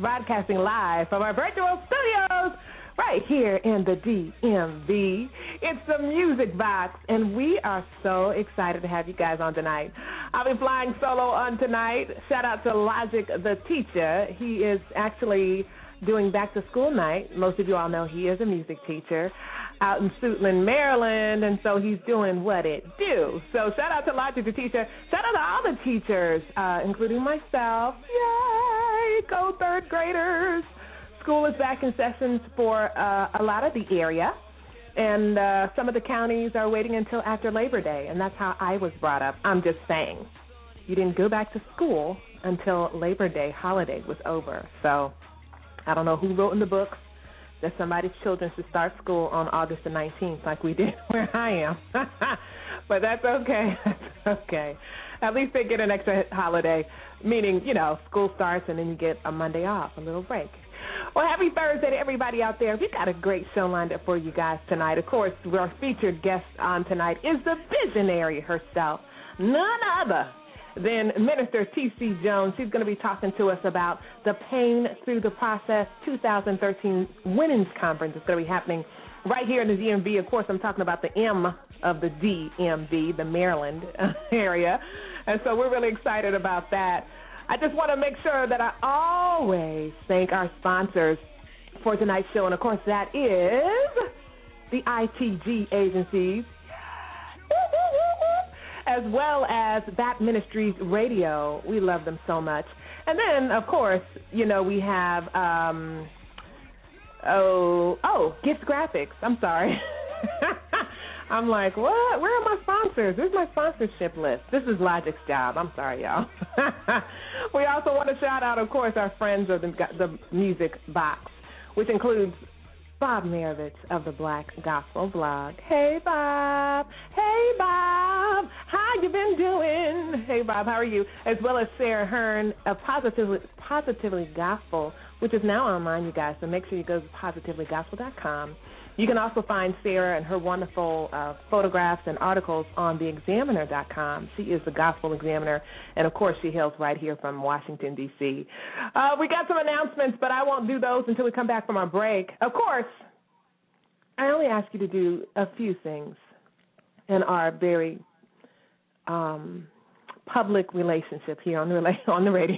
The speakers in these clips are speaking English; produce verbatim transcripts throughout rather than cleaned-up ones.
Broadcasting live from our virtual studios right here in the D M V. It's the Music Box, and we are so excited to have you guys on tonight. I'll be flying solo on tonight. Shout out to Logic Da' Teacha. He is actually doing back-to-school night. Most of you all know he is a music teacher out in Suitland, Maryland, and so he's doing what it do. So shout out to Logic Da' Teacha. Shout out to all the teachers, uh, including myself. Yay! Go third graders! School is back in sessions for uh, a lot of the area, and uh, some of the counties are waiting until after Labor Day, and that's how I was brought up. I'm just saying. You didn't go back to school until Labor Day holiday was over, so I don't know who wrote in the books that somebody's children should start school on August the nineteenth like we did where I am. But that's okay. That's okay. At least they get an extra holiday, meaning, you know, school starts and then you get a Monday off, a little break. Well, happy Thursday to everybody out there. We've got a great show lined up for you guys tonight. Of course, our featured guest on tonight is the visionary herself, none other Then Minister T C. Jones. She's going to be talking to us about the Pain Through the Process twenty thirteen Women's Conference. It's going to be happening right here in the D M V. Of course, I'm talking about the M of the D M V, the Maryland area. And so we're really excited about that. I just want to make sure that I always thank our sponsors for tonight's show. And, of course, that is the I T G Agencies, as well as Bat Ministries Radio. We love them so much. And then, of course, you know, we have, um, oh, oh, Gifts Graphics. I'm sorry. I'm like, what? Where are my sponsors? Where's my sponsorship list? This is Logic's job. I'm sorry, y'all. We also want to shout out, of course, our friends of the, the Music Box, which includes Bob Marovich of the Black Gospel Blog. Hey, Bob. Hey, Bob. How you been doing? Hey, Bob, how are you? As well as Sarah Hearn of Positively, Positively Gospel, which is now online, you guys, so make sure you go to positively gospel dot com. You can also find Sarah and her wonderful uh, photographs and articles on the examiner dot com. She is the Gospel Examiner, and, of course, she hails right here from Washington, D C Uh, we got some announcements, but I won't do those until we come back from our break. Of course, I only ask you to do a few things in our very um, public relationship here on the, on the radio.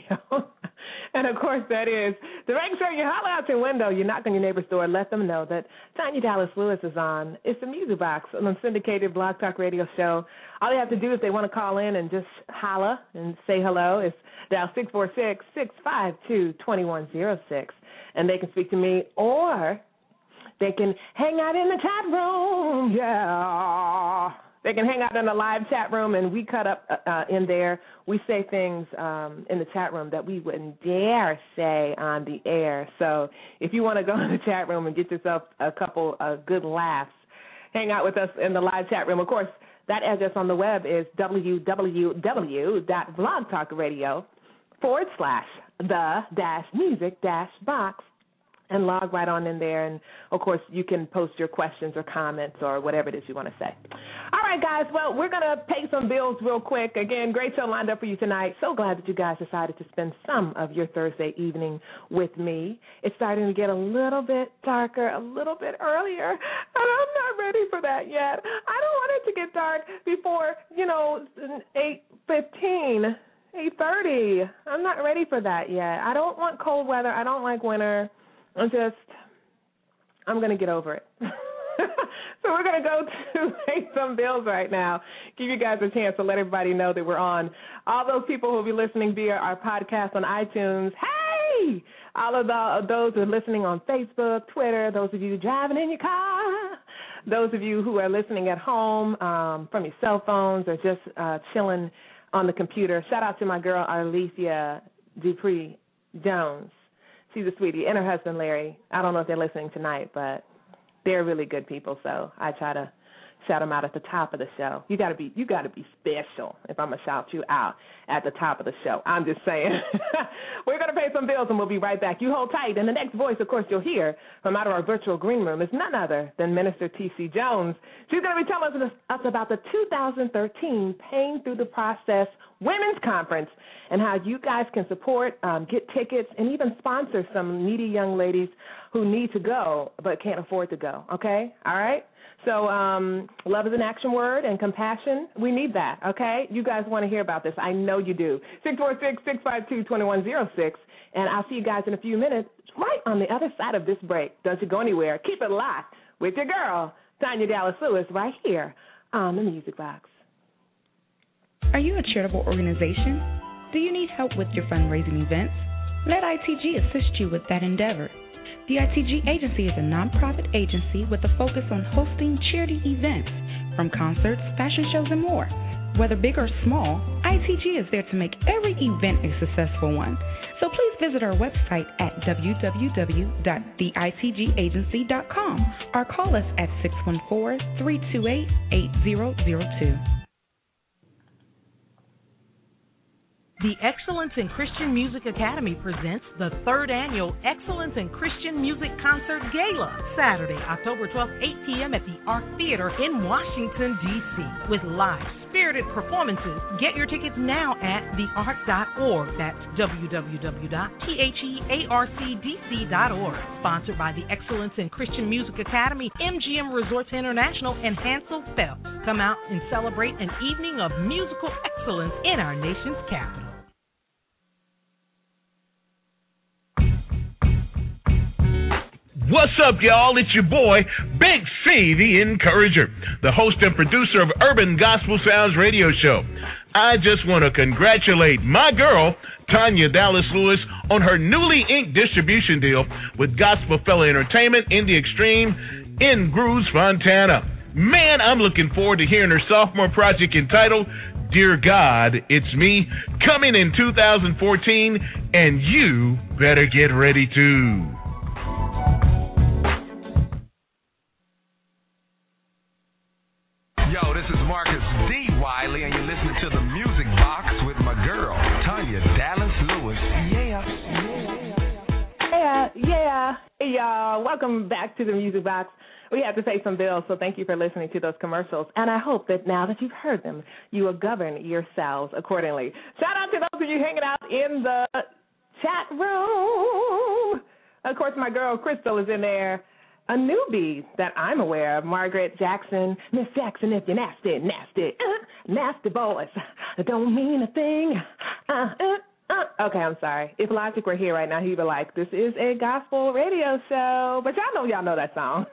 And, of course, that is the record store. You holler out your window. You knock on your neighbor's door. Let them know that Tanya Dallas Lewis is on. It's the Music Box on a syndicated Blog Talk Radio show. All they have to do is they want to call in and just holler and say hello. It's dial six four six, six five two, two one zero six. And they can speak to me, or they can hang out in the chat room. Yeah. They can hang out in the live chat room, and we cut up uh, in there. We say things um, in the chat room that we wouldn't dare say on the air. So if you want to go in the chat room and get yourself a couple of good laughs, hang out with us in the live chat room. Of course, that address on the web is w w w dot blog talk radio forward slash the dash music dash box. And log right on in there. And, of course, you can post your questions or comments or whatever it is you want to say. All right, guys. Well, we're going to pay some bills real quick. Again, great show lined up for you tonight. So glad that you guys decided to spend some of your Thursday evening with me. It's starting to get a little bit darker, a little bit earlier, and I'm not ready for that yet. I don't want it to get dark before, you know, eight fifteen, eight thirty. I'm not ready for that yet. I don't want cold weather. I don't like winter. I'm just, I'm going to get over it. So we're going to go to pay some bills right now, give you guys a chance to let everybody know that we're on. All those people who will be listening via our podcast on iTunes, hey! All of the, those who are listening on Facebook, Twitter, those of you driving in your car, those of you who are listening at home um, from your cell phones or just uh, chilling on the computer, shout out to my girl, Alicia Dupree Jones. She's a sweetie, and her husband, Larry. I don't know if they're listening tonight, but they're really good people, so I try to shout them out at the top of the show. You got to be you got to be special if I'm going to shout you out at the top of the show. I'm just saying. We're going to pay some bills, and we'll be right back. You hold tight, and the next voice, of course, you'll hear from out of our virtual green room is none other than Minister T C. Jones. She's going to be telling us, us about the two thousand thirteen Pain Through the Process Women's Conference and how you guys can support, um, get tickets, and even sponsor some needy young ladies who need to go but can't afford to go, okay? All right? So um, love is an action word, and compassion, we need that, okay? You guys want to hear about this. I know you do. six four six, six five two, two one zero six, and I'll see you guys in a few minutes right on the other side of this break. Don't you go anywhere. Keep it locked with your girl, Tanya Dallas Lewis, right here on The Music Box. Are you a charitable organization? Do you need help with your fundraising events? Let I T G assist you with that endeavor. The I T G Agency is a nonprofit agency with a focus on hosting charity events, from concerts, fashion shows, and more. Whether big or small, I T G is there to make every event a successful one. So please visit our website at w w w dot the i t g agency dot com or call us at six one four, three two eight, eight zero zero two. The Excellence in Christian Music Academy presents the third annual Excellence in Christian Music Concert Gala, Saturday, October twelfth, eight p.m. at the Arc Theater in Washington, D C, with live, spirited performances. Get your tickets now at the arc dot org. That's w w w dot the arc d c dot org. Sponsored by the Excellence in Christian Music Academy, M G M Resorts International, and Hansel Phelps. Come out and celebrate an evening of musical excellence in our nation's capital. What's up, y'all? It's your boy, Big C, the Encourager, the host and producer of Urban Gospel Sounds Radio Show. I just want to congratulate my girl, Tanya Dallas Lewis, on her newly inked distribution deal with Gospel Fella Entertainment in the Extreme in Groves, Montana. Man, I'm looking forward to hearing her sophomore project entitled Dear God, It's Me, coming in two thousand fourteen, and you better get ready to. Yo, this is Marcus D. Wiley, and you're listening to The Music Box with my girl, Tanya Dallas Lewis. Yeah. Yeah, yeah, yeah. Welcome back to The Music Box. We have to pay some bills, so thank you for listening to those commercials. And I hope that now that you've heard them, you will govern yourselves accordingly. Shout out to those of you hanging out in the chat room. Of course, my girl, Crystal, is in there. A newbie that I'm aware of, Margaret Jackson. Miss Jackson, if you're nasty, nasty, uh, nasty boys, don't mean a thing. Uh, uh, uh. Okay, I'm sorry. If Logic were here right now, he'd be like, this is a gospel radio show. But y'all know y'all know that song.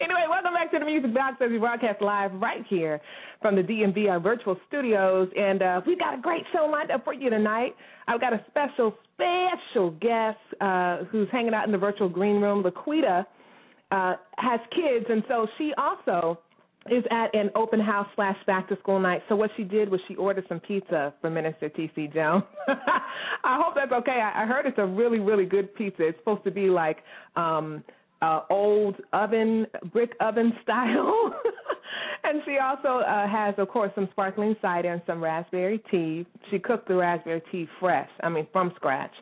Anyway, welcome back to the Music Box as we broadcast live right here from the D M V, our virtual studios. And uh, we've got a great show lined up for you tonight. I've got a special, special guest uh, who's hanging out in the virtual green room. Laquita uh, has kids, and so she also is at an open house slash back-to-school night. So what she did was she ordered some pizza for Minister T C. Jones. I hope that's okay. I heard it's a really, really good pizza. It's supposed to be like um, uh, old oven, brick oven style. And she also uh, has, of course, some sparkling cider and some raspberry tea. She cooked the raspberry tea fresh, I mean from scratch.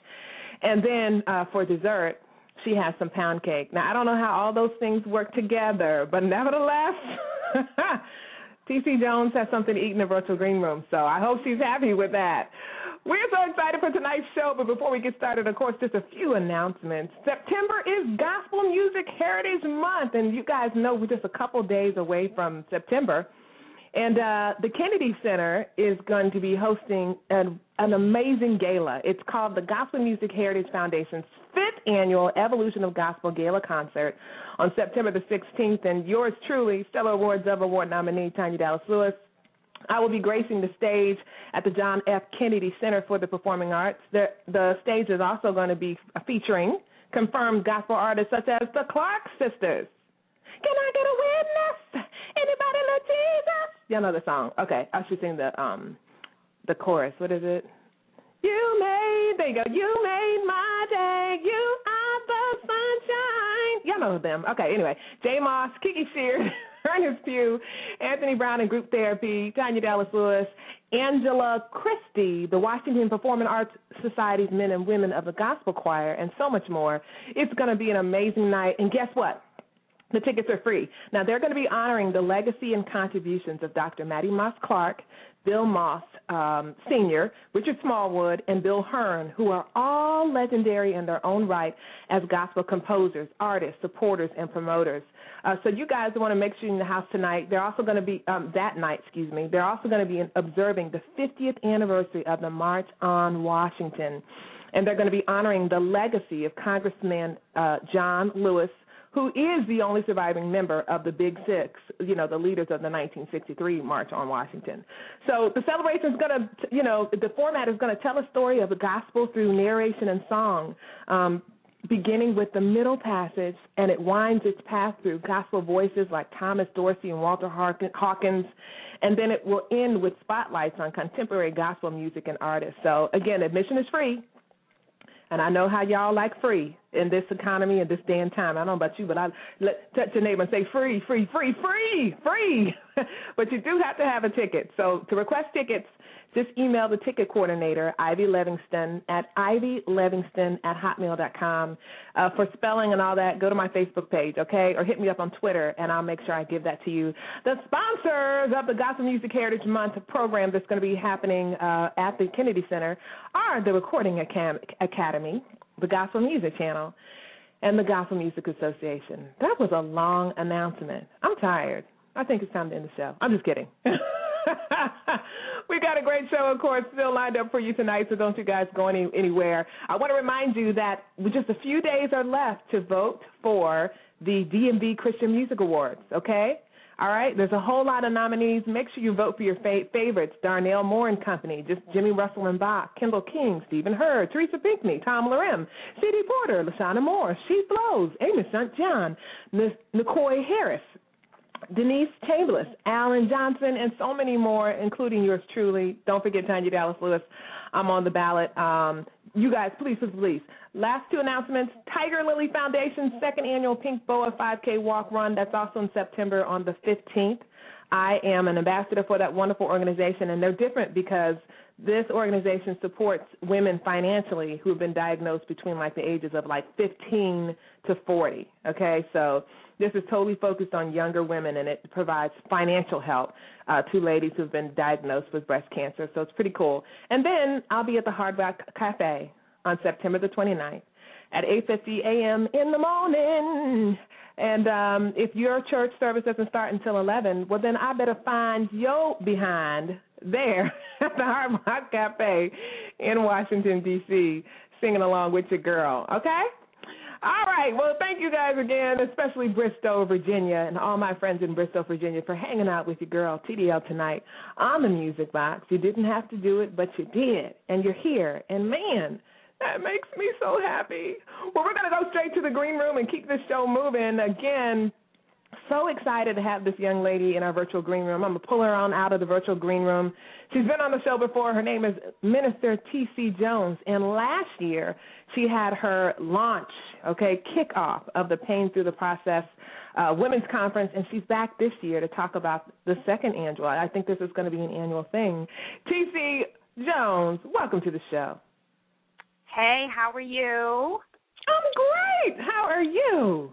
And then uh, for dessert, she has some pound cake. Now, I don't know how all those things work together, but nevertheless, T C. Jones has something to eat in the virtual green room, so I hope she's happy with that. We're so excited for tonight's show, but before we get started, of course, just a few announcements. September is Gospel Music Heritage Month, and you guys know we're just a couple days away from September. And uh, the Kennedy Center is going to be hosting an, an amazing gala. It's called the Gospel Music Heritage Foundation's fifth Annual Evolution of Gospel Gala Concert on September the sixteenth. And yours truly, Stellar Award, Dove Award nominee Tanya Dallas Lewis, I will be gracing the stage at the John F. Kennedy Center for the Performing Arts. The, the stage is also going to be featuring confirmed gospel artists such as the Clark Sisters. Can I get a witness? Anybody love Jesus? Y'all know the song. Okay, I should sing the um, the chorus. What is it? You made, there you go. You made my day. You are the sunshine. Y'all know them. Okay, anyway. J. Moss, Kiki Shears, Ernest Pugh, Anthony Brown in Group Therapy, Tanya Dallas Lewis, Angela Christie, the Washington Performing Arts Society's Men and Women of the Gospel Choir, and so much more. It's going to be an amazing night. And guess what? The tickets are free. Now, they're going to be honoring the legacy and contributions of Doctor Mattie Moss Clark, Bill Moss um, Senior, Richard Smallwood, and Bill Hearn, who are all legendary in their own right as gospel composers, artists, supporters, and promoters. Uh, so you guys want to make sure you're in the house tonight. They're also going to be, um, that night, excuse me, they're also going to be observing the fiftieth anniversary of the March on Washington. And they're going to be honoring the legacy of Congressman uh, John Lewis, who is the only surviving member of the Big Six, you know, the leaders of the nineteen sixty-three March on Washington. So the celebration is going to, you know, the format is going to tell a story of the gospel through narration and song, um, beginning with the middle passage, and it winds its path through gospel voices like Thomas Dorsey and Walter Hawkins, and then it will end with spotlights on contemporary gospel music and artists. So, again, admission is free. And I know how y'all like free in this economy and this day and time. I don't know about you, but I let, touch your neighbor and say free, free, free, free, free. But you do have to have a ticket. So to request tickets, just email the ticket coordinator, Ivy Livingston, at ivylivingston at hotmail dot com. Uh, for spelling and all that, go to my Facebook page, okay, or hit me up on Twitter, and I'll make sure I give that to you. The sponsors of the Gospel Music Heritage Month program that's going to be happening uh, at the Kennedy Center are the Recording Academy, the Gospel Music Channel, and the Gospel Music Association. That was a long announcement. I'm tired. I think it's time to end the show. I'm just kidding. We've got a great show, of course, still lined up for you tonight, so don't you guys go any, anywhere. I want to remind you that just a few days are left to vote for the D M V Christian Music Awards, okay? All right, there's a whole lot of nominees. Make sure you vote for your fa- favorites, Darnell Moore and Company, just Jimmy Russell and Bach, Kendall King, Stephen Hurd, Teresa Pinckney, Tom Larim, C D. Porter, Lashana Moore, She Flows, Amos Saint John, Miz N'Koy Harris, Denise Chambliss, Alan Johnson, and so many more, including yours truly. Don't forget Tanya Dallas Lewis. I'm on the ballot. Um, you guys, please, please, please. Last two announcements. Tiger Lily Foundation's second annual Pink Boa five K Walk Run. That's also in September on the fifteenth. I am an ambassador for that wonderful organization, and they're different because this organization supports women financially who have been diagnosed between like the ages of like fifteen to forty, okay? So this is totally focused on younger women, and it provides financial help uh, to ladies who have been diagnosed with breast cancer, so it's pretty cool. And then I'll be at the Hard Rock Cafe on September the twenty-ninth at eight fifty a.m. in the morning. And um, if your church service doesn't start until eleven, well, then I better find yo behind there at the Hard Rock Cafe in Washington, D C, singing along with your girl, okay? All right, well, thank you guys again, especially Bristow, Virginia, and all my friends in Bristow, Virginia, for hanging out with your girl, T D L, tonight on the Music Box. You didn't have to do it, but you did, and you're here, and man, that makes me so happy. Well, we're going to go straight to the green room and keep this show moving. Again, so excited to have this young lady in our virtual green room. I'm going to pull her on out of the virtual green room. She's been on the show before. Her name is Minister T C. Jones, and last year she had her launch, okay, kickoff of the Pain Through the Process uh, Women's Conference, and she's back this year to talk about the second annual. I think this is going to be an annual thing. T C. Jones, welcome to the show. Hey, how are you? I'm great. How are you?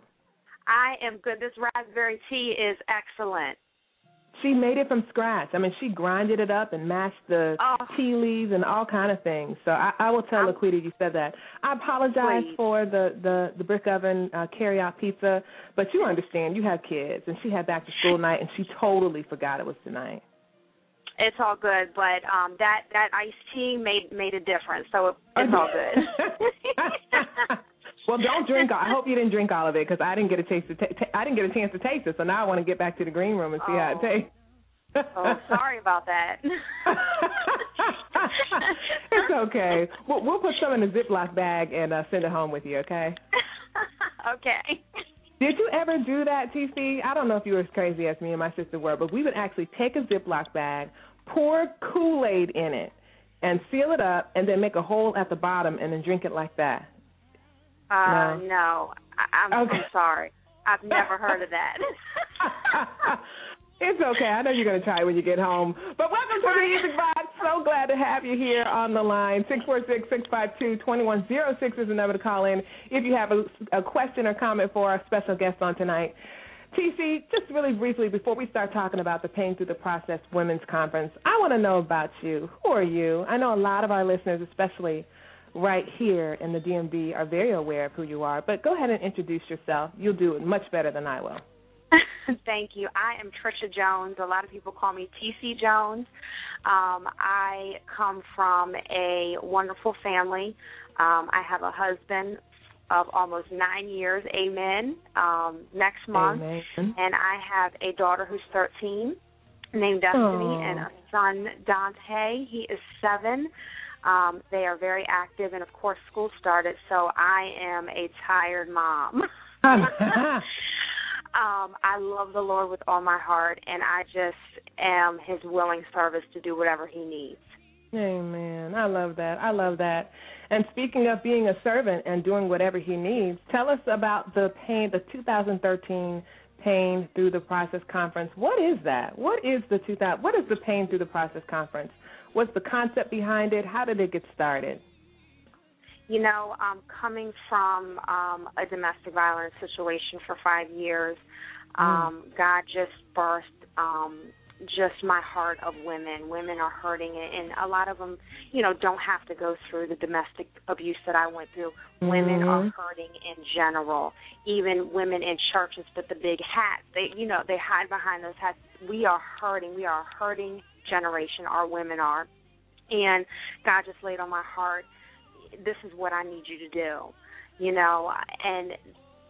I am good. This raspberry tea is excellent. She made it from scratch. I mean, she grinded it up and mashed the oh. tea leaves and all kind of things. So I, I will tell Laquita you said that. I apologize Please. for the, the, the brick oven uh, carry-out pizza, but you understand, you have kids, and she had back-to-school night, and she totally forgot it was tonight. It's all good, but um, that, that iced tea made, made a difference, so it, it's all good. Well, don't drink. I hope you didn't drink all of it because I didn't get a taste. T- t- I didn't get a chance to taste it, so now I want to get back to the green room and see oh. how it tastes. Oh, sorry about that. It's okay. We'll, we'll put some in a Ziploc bag and uh, send it home with you. Okay. Okay. Did you ever do that, T C? I don't know if you were as crazy as me and my sister were, but we would actually take a Ziploc bag, pour Kool-Aid in it, and seal it up, and then make a hole at the bottom and then drink it like that. Uh, no, no. I, I'm, okay. I'm sorry. I've never heard of that. It's okay. I know you're going to try it when you get home. But welcome to the Music Box. So glad to have you here on the line. six four six, six five two, two one zero six is the number to call in if you have a, a question or comment for our special guest on tonight. T C, just really briefly, before we start talking about the Pain Through the Process Women's Conference, I want to know about you. Who are you? I know a lot of our listeners, especially right here in the D M V, are very aware of who you are, but go ahead and introduce yourself. You'll do it much better than I will. Thank you. I am Trisha Jones. A lot of people call me T C Jones. Um, I come from a wonderful family. Um, I have a husband of almost nine years, amen, um, next month. Amen. And I have a daughter who's thirteen named Destiny Aww. and a son, Dante. He is seven. Um, they are very active, and, of course, school started, so I am a tired mom. um, I love the Lord with all my heart, and I just am his willing service to do whatever he needs. Amen. I love that. I love that. And speaking of being a servant and doing whatever he needs, tell us about the pain, the two thousand thirteen Pain Through the Process Conference. What is that? What is the two thousand? What is the Pain Through the Process Conference? What's the concept behind it? How did it get started? You know, um, coming from um, a domestic violence situation for five years, um, mm. God just burst um, just my heart of women. Women are hurting, and a lot of them, you know, don't have to go through the domestic abuse that I went through. Mm-hmm. Women are hurting in general, even women in churches with the big hats. They, you know, they hide behind those hats. We are hurting. We are hurting generation, our women are, and God just laid on my heart, this is what I need you to do, you know, and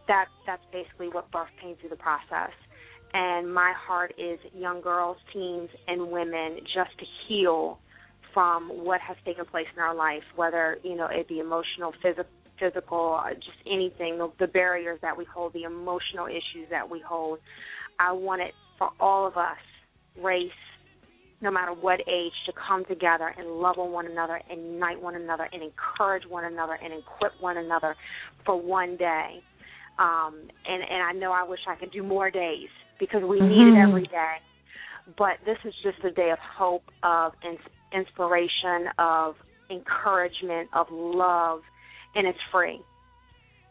that that's basically what birth came through the process, and my heart is young girls, teens, and women just to heal from what has taken place in our life, whether, you know, it be emotional, physical, physical, just anything, the, the barriers that we hold, the emotional issues that we hold. I want it for all of us, race, no matter what age, to come together and love on one another and unite one another and encourage one another and equip one another for one day. Um, and, and I know I wish I could do more days because we mm-hmm. need it every day. But this is just a day of hope, of ins- inspiration, of encouragement, of love, and it's free.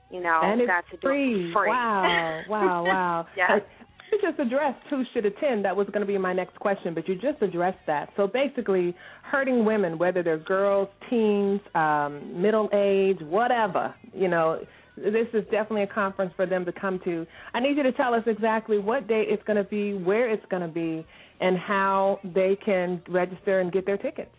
You know, and it's got to free. Do it free. Wow, wow, wow. Yes. You just addressed who should attend. That was going to be my next question, but you just addressed that. So basically, hurting women, whether they're girls, teens, um, middle age, whatever, you know, this is definitely a conference for them to come to. I need you to tell us exactly what date it's going to be, where it's going to be, and how they can register and get their tickets.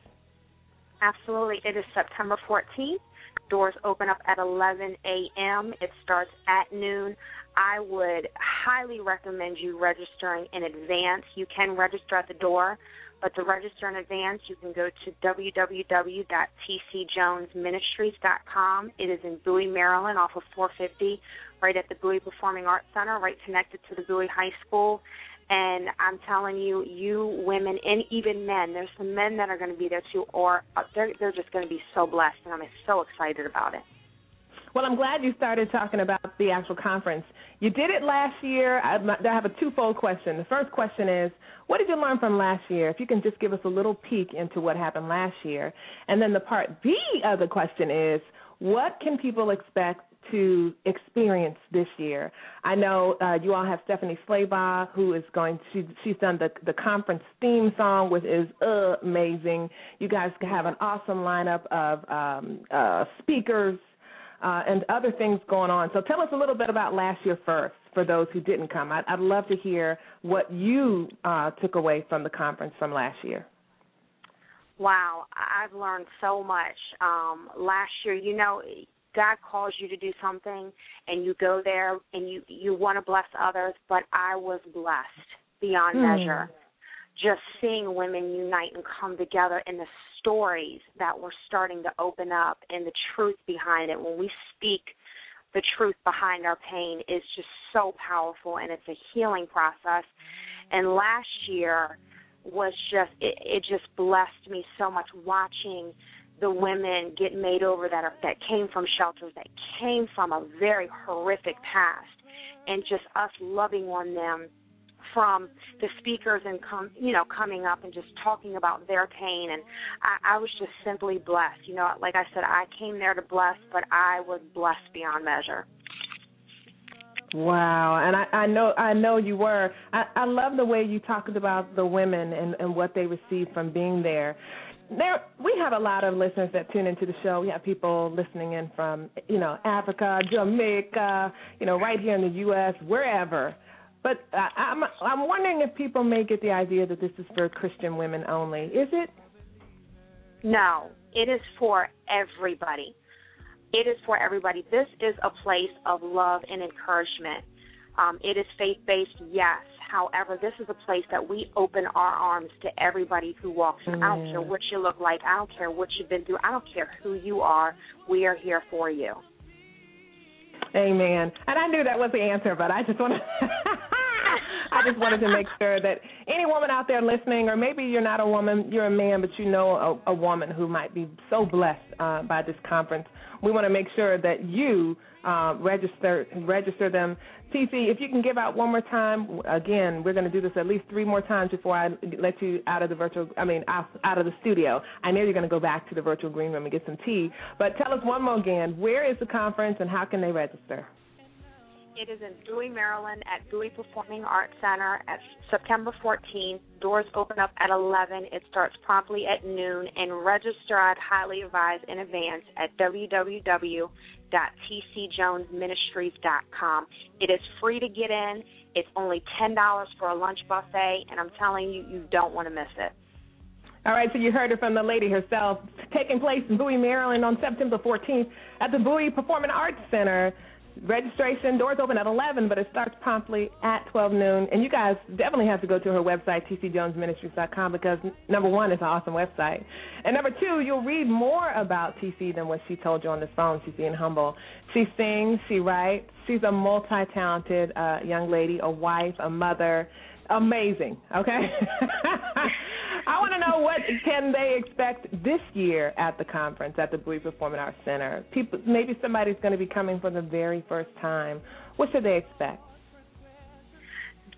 Absolutely. It is September fourteenth. Doors open up at eleven a.m. It starts at noon. I would highly recommend you registering in advance. You can register at the door, but to register in advance, you can go to w w w dot t c jones ministries dot com. It is in Bowie, Maryland, off of four fifty, right at the Bowie Performing Arts Center, right connected to the Bowie High School. And I'm telling you, you women and even men, there's some men that are going to be there too, or they're, they're just going to be so blessed, and I'm so excited about it. Well, I'm glad you started talking about the actual conference. You did it last year. I have a twofold question. The first question is, what did you learn from last year? If you can just give us a little peek into what happened last year. And then the part B of the question is, what can people expect to experience this year? I know uh, you all have Stephanie Slaybaugh, who is going to, she's done the, the conference theme song, which is uh, amazing. You guys have an awesome lineup of um, uh, speakers uh, and other things going on. So tell us a little bit about last year first for those who didn't come. I'd, I'd love to hear what you uh, took away from the conference from last year. Wow, I've learned so much. Um, last year, you know, God calls you to do something, and you go there, and you, you want to bless others, but I was blessed beyond hmm. measure. Just seeing women unite and come together, and the stories that were starting to open up and the truth behind it. When we speak the truth behind our pain, is just so powerful, and it's a healing process. And last year was just, it, it just blessed me so much watching the women get made over that are, that came from shelters, that came from a very horrific past, and just us loving on them from the speakers and, com, you know, coming up and just talking about their pain. And I, I was just simply blessed. You know, like I said, I came there to bless, but I was blessed beyond measure. Wow, and I, I know I know you were. I, I love the way you talked about the women and, and what they received from being there. There, we have a lot of listeners that tune into the show. We have people listening in from, you know, Africa, Jamaica, you know, right here in the U S, wherever. But I, I'm I'm wondering if people may get the idea that this is for Christian women only. Is it? No, it is for everybody. It is for everybody. This is a place of love and encouragement. Um, it is faith-based, yes. However, this is a place that we open our arms to everybody who walks in. Mm. I don't care what you look like. I don't care what you've been through. I don't care who you are. We are here for you. Amen. And I knew that was the answer, but I just want to I just wanted to make sure that any woman out there listening, or maybe you're not a woman, you're a man, but you know a, a woman who might be so blessed uh, by this conference. We want to make sure that you uh, register register them. T C, if you can give out one more time, again, we're going to do this at least three more times before I let you out of the virtual, I mean, out, out of the studio. I know you're going to go back to the virtual green room and get some tea, but tell us one more again. Where is the conference and how can they register? It is in Bowie, Maryland at Bowie Performing Arts Center at September fourteenth. Doors open up at eleven. It starts promptly at noon. And register, I'd highly advise, in advance at w w w dot t c jones ministries dot com. It is free to get in. It's only ten dollars for a lunch buffet, and I'm telling you, you don't want to miss it. All right, so you heard it from the lady herself. Taking place in Bowie, Maryland on September fourteenth at the Bowie Performing Arts Center. Registration, doors open at eleven, but it starts promptly at twelve noon. And you guys definitely have to go to her website, t c jones ministries dot com, because, number one, it's an awesome website. And, number two, you'll read more about T C than what she told you on this phone. She's being humble. She sings. She writes. She's a multi-talented uh, young lady, a wife, a mother. Amazing, okay? I want to know, what can they expect this year at the conference at the Bowie Performing Arts Center? People, maybe somebody's going to be coming for the very first time. What should they expect?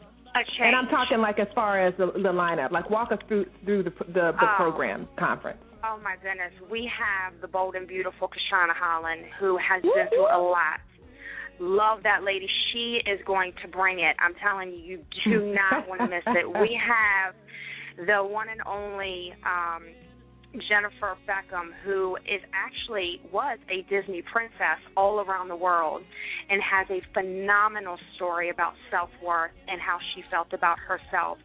A change. And I'm talking like as far as the, the lineup. Like walk us through through the the, the oh. program conference. Oh my goodness, we have the bold and beautiful Keshana Holland, who has Woo-hoo. been through a lot. Love that lady. She is going to bring it. I'm telling you, you do not want to miss it. We have the one and only um, Jennifer Beckham, who is actually was a Disney princess all around the world and has a phenomenal story about self-worth and how she felt about herself.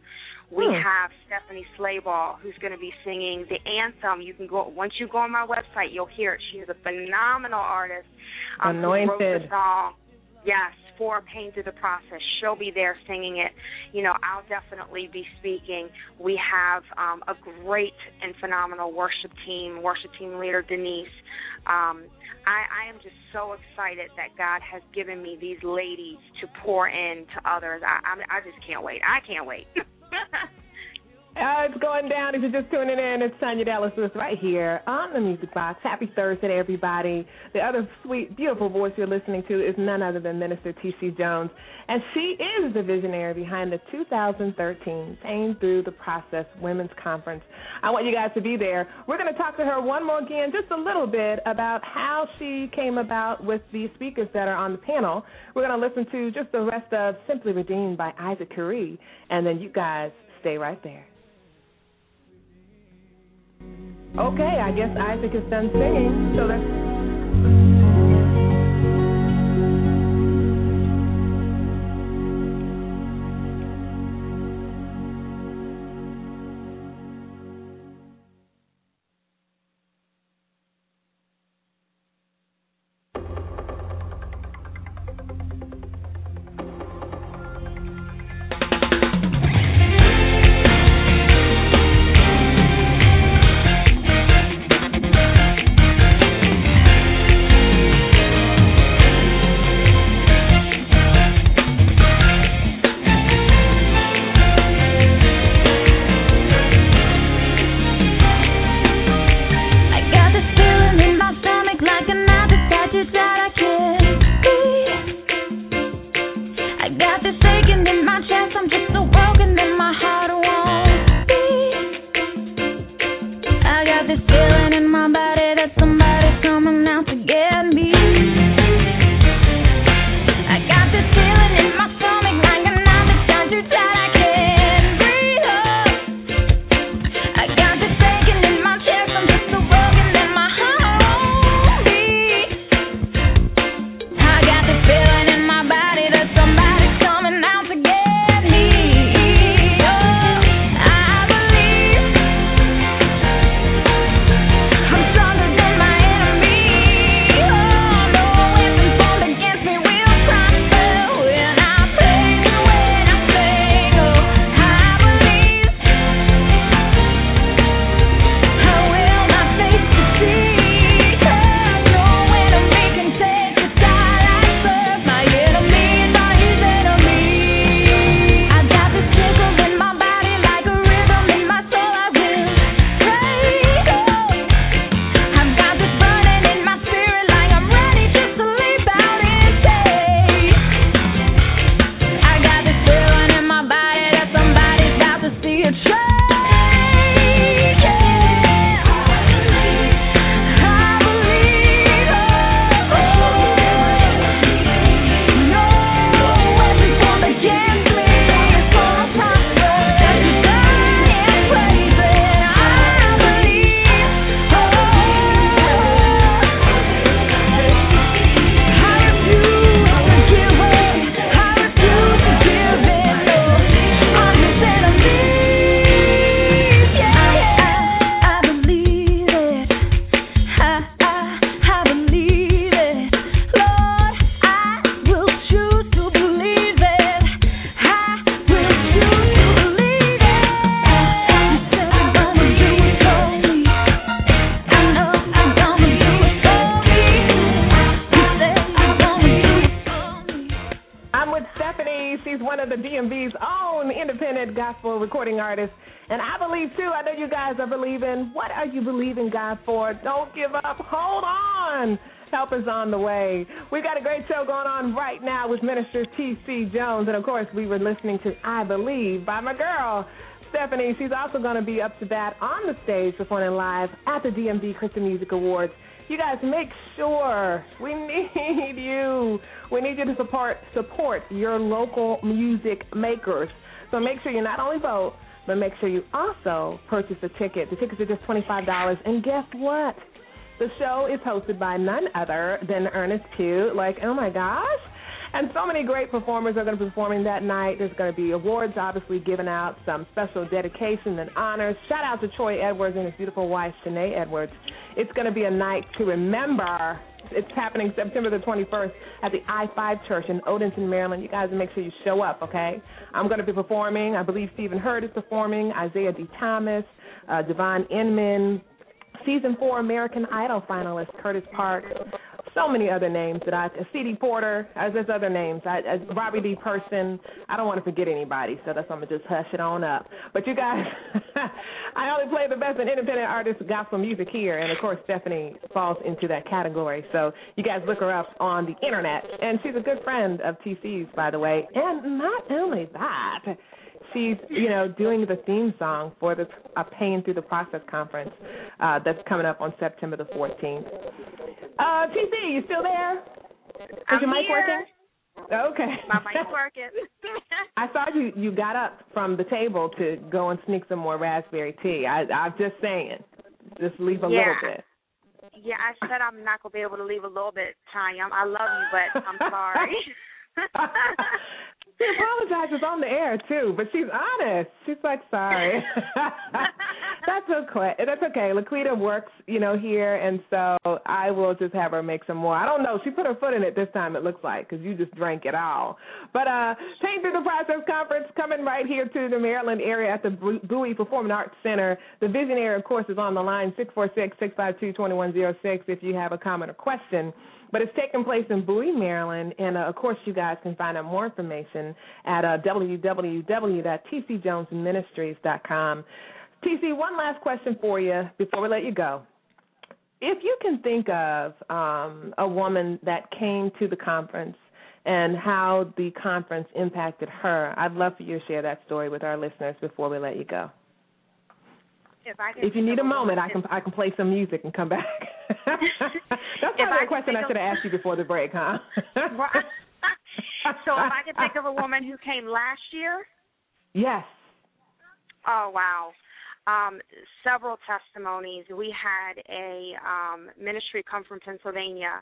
We hmm. have Stephanie Slaybaugh, who's going to be singing the anthem. You can go once you go on my website, you'll hear it. She is a phenomenal artist. Um, Anointed. Who wrote the song. Yes, for Pain Through the Process. She'll be there singing it. You know, I'll definitely be speaking. We have um, a great and phenomenal worship team, worship team leader Denise. Um, I, I am just so excited that God has given me these ladies to pour in to others. I, I, I just can't wait. I can't wait. Oh, it's going down. If you're just tuning in, it's Tanya Dallas Lewis right here on the Music Box. Happy Thursday to everybody. The other sweet, beautiful voice you're listening to is none other than Minister T C. Jones, and she is the visionary behind the two thousand thirteen Pain Through the Process Women's Conference. I want you guys to be there. We're going to talk to her one more again, just a little bit, about how she came about with the speakers that are on the panel. We're going to listen to just the rest of Simply Redeemed by Isaac Currie, and then you guys stay right there. Okay, I guess Isaac is done singing, so let's... recording artist, and I believe too. I know you guys are believing. What are you believing God for? Don't give up. Hold on. Help is on the way. We've got a great show going on right now with Minister T C. Jones, and of course we were listening to I Believe by my girl Stephanie. She's also going to be up to bat on the stage performing live at the D M V Christian Music Awards. You guys, make sure, we need you. We need you to support support your local music makers. So make sure you not only vote, but make sure you also purchase a ticket. The tickets are just twenty-five dollars. And guess what? The show is hosted by none other than Ernest Pugh. Like, oh, my gosh. And so many great performers are going to be performing that night. There's going to be awards, obviously, given out, some special dedications and honors. Shout out to Troy Edwards and his beautiful wife, Shanae Edwards. It's going to be a night to remember. It's happening September the twenty-first at the I five Church in Odenton, Maryland. You guys make sure you show up, okay? I'm going to be performing. I believe Stephen Hurd is performing, Isaiah D. Thomas, uh, Devon Inman, Season four American Idol finalist Curtis Park, so many other names that I, C D. Porter, as there's other names, I, as Robbie D. Person. I don't want to forget anybody, so that's why I'm going to just hush it on up. But you guys, I only play the best and independent artist gospel music here, and of course Stephanie falls into that category. So you guys look her up on the internet, and she's a good friend of T C's, by the way. And not only that, she's, you know, doing the theme song for the uh, Pain Through the Process conference uh, that's coming up on September the fourteenth. Uh, T C, you still there? Is I'm your mic here. Working? Okay. My mic's working. I saw you, you got up from the table to go and sneak some more raspberry tea. I, I'm just saying. Just leave a yeah. little bit. Yeah, I said I'm not going to be able to leave a little bit, Tanya. I love you, but I'm sorry. She apologizes on the air too, but she's honest. She's like, sorry. That's okay. That's okay. Laquita works, you know, here, and so I will just have her make some more. I don't know. She put her foot in it this time. It looks like, because you just drank it all. But uh, Pain Through the Process conference coming right here to the Maryland area at the Bowie Performing Arts Center. The visionary, of course, is on the line six four six, six five two, two one zero six if you have a comment or question. But it's taking place in Bowie, Maryland, and, uh, of course, you guys can find out more information at uh, w w w dot t c jones ministries dot com. T C, one last question for you before we let you go. If you can think of um, a woman that came to the conference and how the conference impacted her, I'd love for you to share that story with our listeners before we let you go. If, I can if you need a moment, I can I can play some music and come back. That's probably a question I should have asked you before the break, huh? Well, I, so if I can think of a woman who came last year? Yes. Oh, wow. Um, several testimonies. We had a um, ministry come from Pennsylvania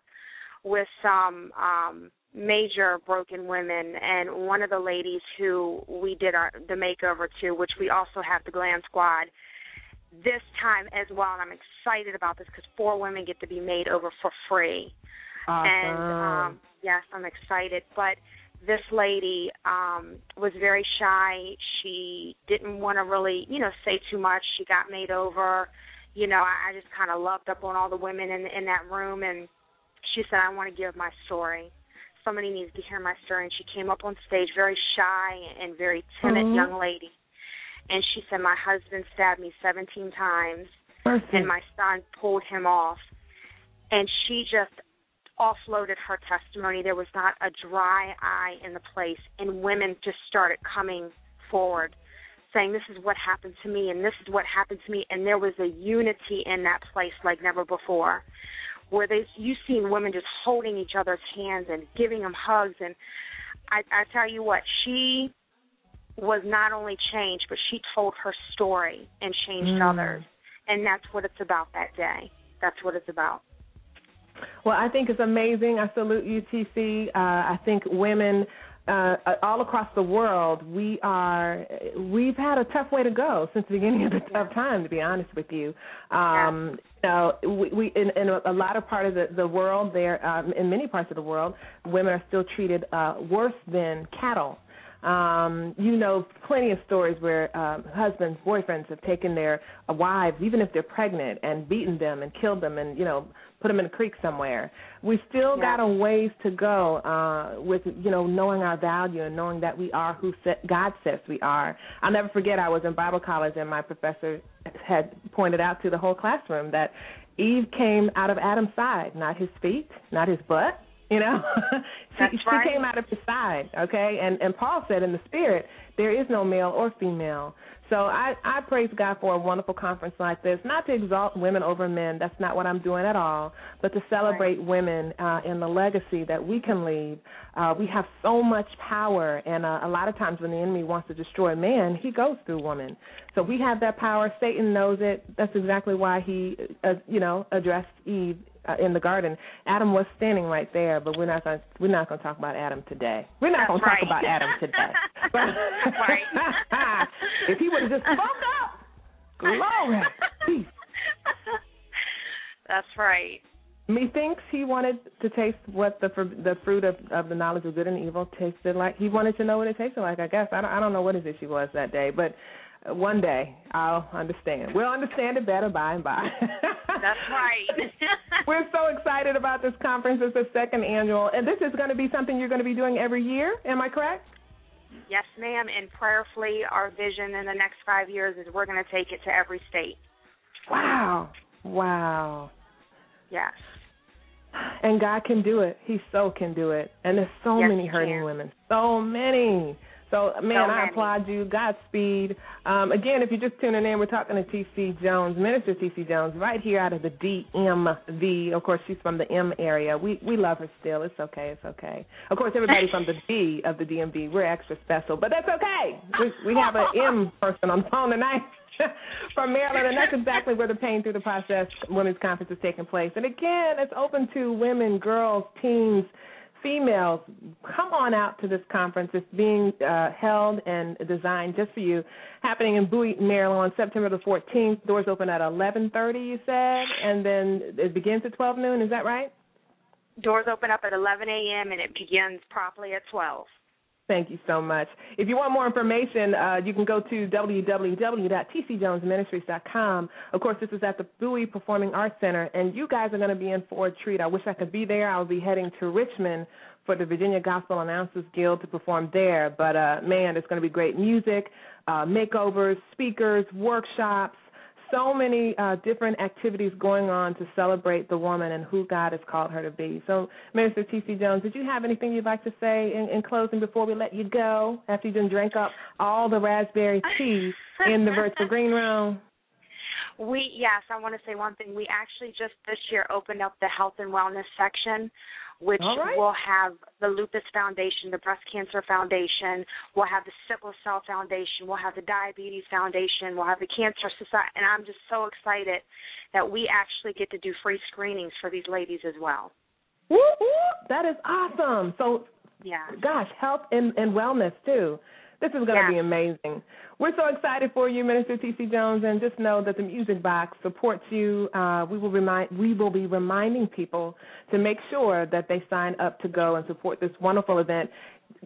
with some um, major broken women, and one of the ladies who we did our, the makeover to, which we also have the Glam Squad this time as well, and I'm excited about this because four women get to be made over for free. Awesome. And, um, yes, I'm excited. But this lady um, was very shy. She didn't want to really, you know, say too much. She got made over. You know, I, I just kind of loved up on all the women in, in that room, and she said, I want to give my story. Somebody needs to hear my story. And she came up on stage, very shy and very timid mm-hmm. young lady. And she said, my husband stabbed me seventeen times, Perfect. And my son pulled him off. And she just offloaded her testimony. There was not a dry eye in the place, and women just started coming forward, saying, this is what happened to me, and this is what happened to me. And there was a unity in that place like never before, where they, you've seen women just holding each other's hands and giving them hugs. And I, I tell you what, she was not only changed, but she told her story and changed mm. others. And that's what it's about that day. That's what it's about. Well, I think it's amazing. I salute you, T C. Uh, I think women uh, all across the world, we are, we've had a tough way to go since the beginning of the tough time, to be honest with you. Um, yeah. You know, we, we in, in a lot of part of the, the world there, um, in many parts of the world, women are still treated uh, worse than cattle. Um, you know, plenty of stories where um, husbands, boyfriends have taken their uh, wives, even if they're pregnant, and beaten them and killed them and, you know, put them in a creek somewhere. We still yeah. got a ways to go uh, with, you know, knowing our value and knowing that we are who set, God says we are. I'll never forget I was in Bible college and my professor had pointed out to the whole classroom that Eve came out of Adam's side, not his feet, not his butt. You know, she, right. she came out of his side, okay? And and Paul said in the spirit, there is no male or female. So I, I praise God for a wonderful conference like this, not to exalt women over men. That's not what I'm doing at all, but to celebrate right. women uh, and the legacy that we can leave. Uh, we have so much power, and uh, a lot of times when the enemy wants to destroy man, he goes through woman. So we have that power. Satan knows it. That's exactly why he, uh, you know, addressed Eve uh, in the garden, Adam was standing right there. But we're not gonna, we're not going to talk about Adam today. We're not going right. to talk about Adam today. But right. if he would have just spoke up, glory, peace. That's right. Methinks he wanted to taste what the the fruit of, of the knowledge of good and evil tasted like. He wanted to know what it tasted like, I guess. I don't, I don't know what his issue was that day, but one day I'll understand. We'll understand it better by and by. That's right. We're so excited about this conference. It's the second annual, and this is going to be something you're going to be doing every year. Am I correct? Yes, ma'am, and prayerfully our vision in the next five years is we're going to take it to every state. Wow. Wow. Yes. And God can do it. He so can do it. And there's so yes, many hurting women. So many. So, man, so I many. applaud you. Godspeed. Um, again, if you're just tuning in, we're talking to T C. Jones, Minister T C. Jones, right here out of the D M V. Of course, she's from the M area. We we love her still. It's okay. It's okay. Of course, everybody from the D of the D M V, we're extra special. But that's okay. We, we have an M person on the phone tonight. From Maryland, and that's exactly where the Pain Through the Process Women's Conference is taking place. And again, it's open to women, girls, teens, females. Come on out to this conference. It's being uh, held and designed just for you, happening in Bowie, Maryland, September the fourteenth. Doors open at eleven thirty, you said, and then it begins at twelve noon. Is that right? Doors open up at eleven a.m., and it begins promptly at twelve. Thank you so much. If you want more information, uh, you can go to w w w dot t c jones ministries dot com. Of course, this is at the Bowie Performing Arts Center, and you guys are going to be in for a treat. I wish I could be there. I'll be heading to Richmond for the Virginia Gospel Announcers Guild to perform there. But, uh, man, it's going to be great music, uh, makeovers, speakers, workshops. So many uh, different activities going on to celebrate the woman and who God has called her to be. So, Minister T C. Jones, did you have anything you'd like to say in, in closing before we let you go, after you didn't drink up all the raspberry tea in the virtual green room? We, yes, I want to say one thing. We actually just this year opened up the health and wellness section, which right. will have the Lupus Foundation, the Breast Cancer Foundation, we'll have the Sickle Cell Foundation, we'll have the Diabetes Foundation, we'll have the Cancer Society, and I'm just so excited that we actually get to do free screenings for these ladies as well. Whoop, whoop. That is awesome. So, yeah, gosh, health and, and wellness, too. This is going yeah. to be amazing. We're so excited for you, Minister T C. Jones, and just know that the Music Box supports you. Uh, we will remind we will be reminding people to make sure that they sign up to go and support this wonderful event.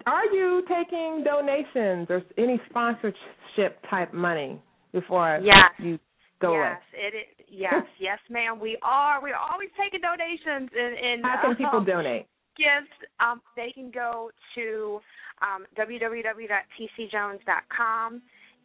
Are you taking donations or any sponsorship type money before yes. you go? Yes, it is, yes, yes, ma'am. We are. We're always taking donations. And, and how can people um, donate? Gifts. Um, they can go to um, w w w dot t c jones dot com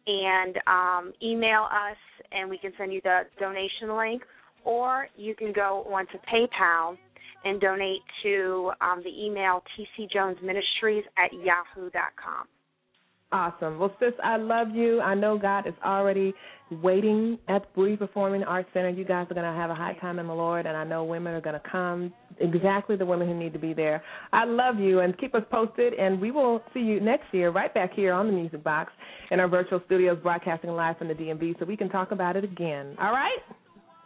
and um, email us, and we can send you the donation link. Or you can go on to PayPal and donate to um, the email t c jones ministries at yahoo dot com. Awesome. Well, sis, I love you. I know God is already waiting at Bowie Performing Arts Center. You guys are going to have a high time in the Lord, and I know women are going to come, exactly the women who need to be there. I love you, and keep us posted, and we will see you next year right back here on the Music Box in our virtual studios, broadcasting live from the D M V, so we can talk about it again. All right?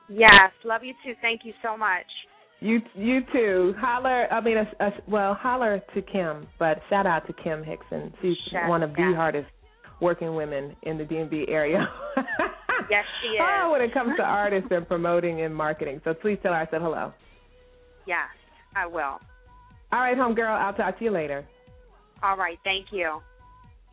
Yes. Love you, too. Thank you so much. You you too. Holler, I mean, a, a, well, holler to Kim, but shout out to Kim Hickson. She's shout one of out. the hardest working women in the D M V area. Yes, she is. Oh, when it comes to artists and promoting and marketing. So please tell her I said hello. Yes, I will. All right, homegirl, I'll talk to you later. All right, thank you.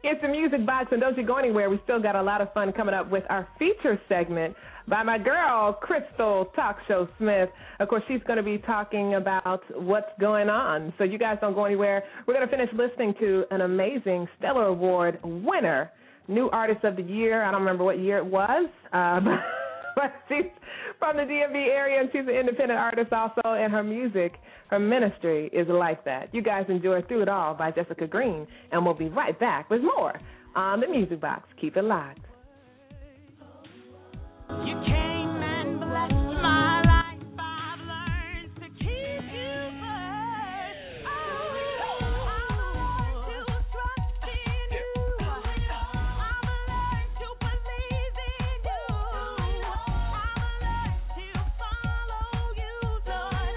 It's the Music Box, and don't you go anywhere. We still got a lot of fun coming up with our feature segment by my girl, Crystal Talk Show Smith. Of course, she's going to be talking about what's going on, so you guys don't go anywhere. We're going to finish listening to an amazing Stellar Award winner, New Artist of the Year. I don't remember what year it was, uh, but she's from the D M V area, and she's an independent artist also, and her music, her ministry is like that. You guys enjoy Through It All by Jessica Green, and we'll be right back with more on the Music Box. Keep it locked. You came and blessed my life. I've learned to keep you first. Oh, I've learned to trust in you. I've learned to believe in you. I've learned to follow you, Lord.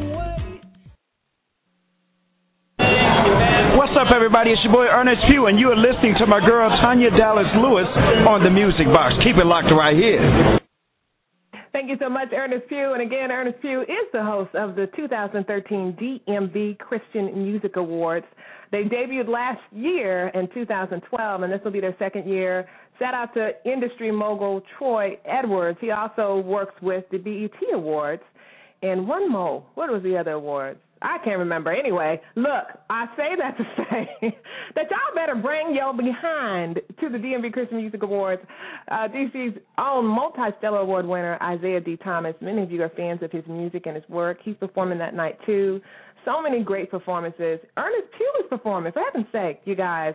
What's up, everybody? It's your boy Ernest Pugh, and you are listening to my girl Tanya Dallas Lewis on the Music Box. Keep it locked right here. Thank you so much, Ernest Pugh. And again, Ernest Pugh is the host of the two thousand thirteen D M V Christian Music Awards. They debuted last year in two thousand twelve, and this will be their second year. Shout out to industry mogul Troy Edwards. He also works with the B E T Awards. And one more. What was the other awards? I can't remember. Anyway, look, I say that to say that y'all better bring your behind to the D M V Christian Music Awards. Uh, D C's own multi-stellar award winner, Isaiah D. Thomas. Many of you are fans of his music and his work. He's performing that night, too. So many great performances. Ernest Pugh is performing. For heaven's sake, you guys.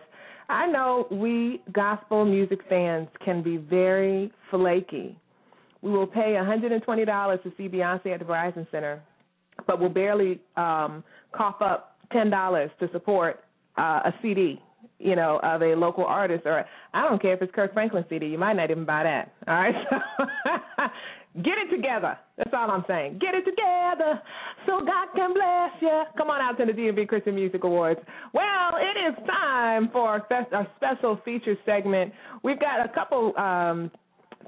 I know we gospel music fans can be very flaky. We will pay one hundred twenty dollars to see Beyonce at the Verizon Center, but will barely um, cough up ten dollars to support uh, a C D, you know, of a local artist. Or I don't care if it's Kirk Franklin's C D. You might not even buy that, all right? So get it together. That's all I'm saying. Get it together so God can bless you. Come on out to the D M V Christian Music Awards. Well, it is time for our, fe- our special feature segment. We've got a couple um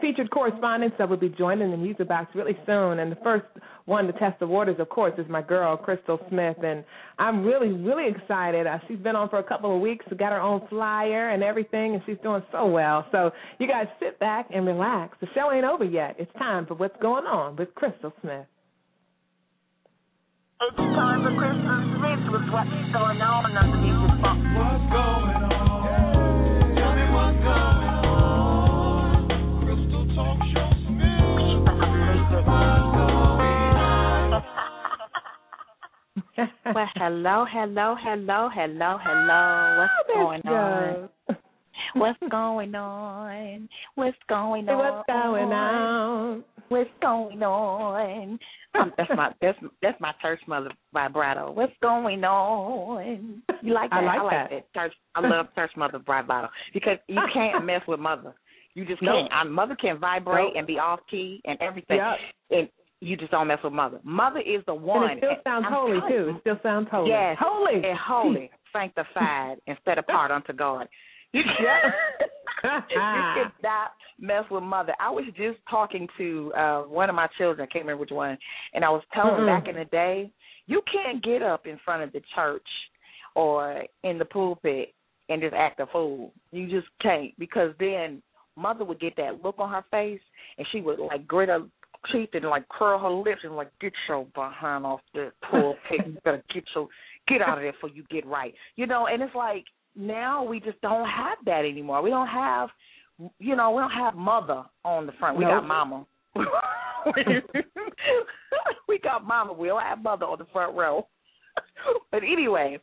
featured correspondents that will be joining the Music Box really soon. And the first one to test the waters, of course, is my girl, Crystal Smith. And I'm really, really excited. Uh, she's been on for a couple of weeks, got her own flyer and everything, and she's doing so well. So you guys sit back and relax. The show ain't over yet. It's time for What's Going On with Crystal Smith. It's time for Crystal Smith with What's Going On on the Music Box. What's going on? Tell me what's going on. Well, hello, hello, hello, hello, hello. What's going on? What's going on? What's going on? What's going on? What's going on? Um, that's my that's that's my church mother vibrato. What's going on? You like that? I like, I like that. that. Church, I love church mother vibrato because you can't mess with mother. You just can't. Nope. Mother can vibrate nope. and be off key and everything. Yep. And you just don't mess with mother. Mother is the one. And it still and sounds I'm holy, telling, too. It still sounds holy. Yes. Holy. And holy, sanctified, and set apart unto God. You can't mess with mother. I was just talking to uh, one of my children, I can't remember which one, and I was telling mm-hmm. them back in the day, you can't get up in front of the church or in the pulpit and just act a fool. You just can't, because then mother would get that look on her face, and she would, like, grit her teeth and like curl her lips and like, get your behind off the pulpit. You better get your get out of there before you get right. You know, and it's like now we just don't have that anymore. We don't have, you know, we don't have mother on the front. We no. got mama. We got mama. We don't have mother on the front row. But anyway,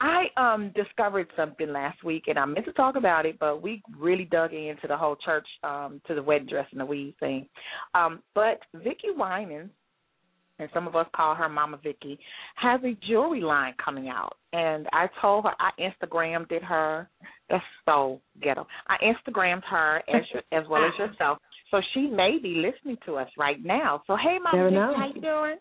I um, discovered something last week, and I meant to talk about it, but we really dug into the whole church, um, to the wedding dress and the weave thing. Um, but Vicki Winans, and some of us call her Mama Vicki, has a jewelry line coming out. And I told her, I Instagrammed it her. That's so ghetto. I Instagrammed her as, as well as yourself. So she may be listening to us right now. So, hey, Mama Vicki, how you doing?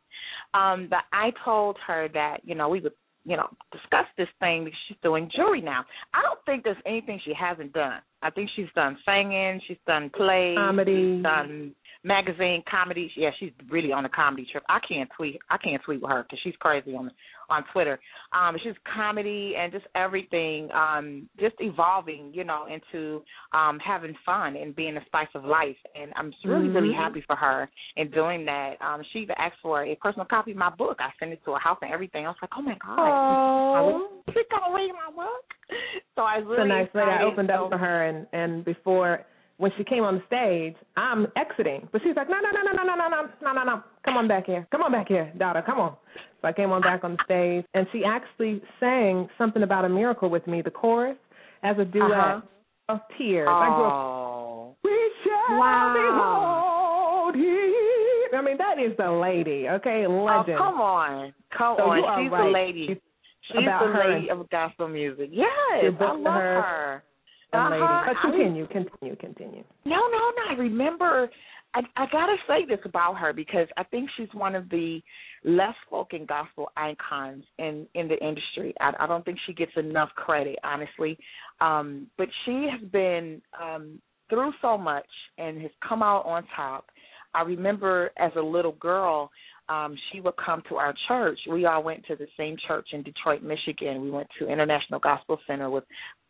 Um, but I told her that, you know, we would, you know, discuss this thing because she's doing jewelry now. I don't think there's anything she hasn't done. I think she's done singing. She's done plays. Comedy. She's done magazine comedy. Yeah, she's really on a comedy trip. I can't tweet. I can't tweet with her because she's crazy on on Twitter. Um, she's comedy and just everything, um, just evolving, you know, into um, having fun and being a spice of life. And I'm really, mm-hmm. really happy for her in doing that. Um, she even asked for a personal copy of my book. I sent it to her house and everything. I was like, oh, my God. Oh. Is she going to read my book? So I was really so nice excited. I opened up for her, and, and before – when she came on the stage, I'm exiting. But she's like, no, no, no, no, no, no, no, no, no, no. Come on back here. Come on back here, daughter. Come on. So I came on back on the stage, and she actually sang something about a miracle with me, the chorus, as a duet. Uh-huh. of tears. Oh. I grew up, we shall wow. behold him. I mean, that is the lady, okay? Legend. Oh, come on. Come so on. She's right. the lady. It's She's the her. lady of gospel music. Yes, I love her. her. Uh-huh. But continue, continue, continue. No, no, no. I remember, I, I got to say this about her because I think she's one of the less spoken gospel icons in, in the industry. I, I don't think she gets enough credit, honestly. Um, but she has been um, through so much and has come out on top. I remember as a little girl, um, she would come to our church. We all went to the same church in Detroit, Michigan. We went to International Gospel Center with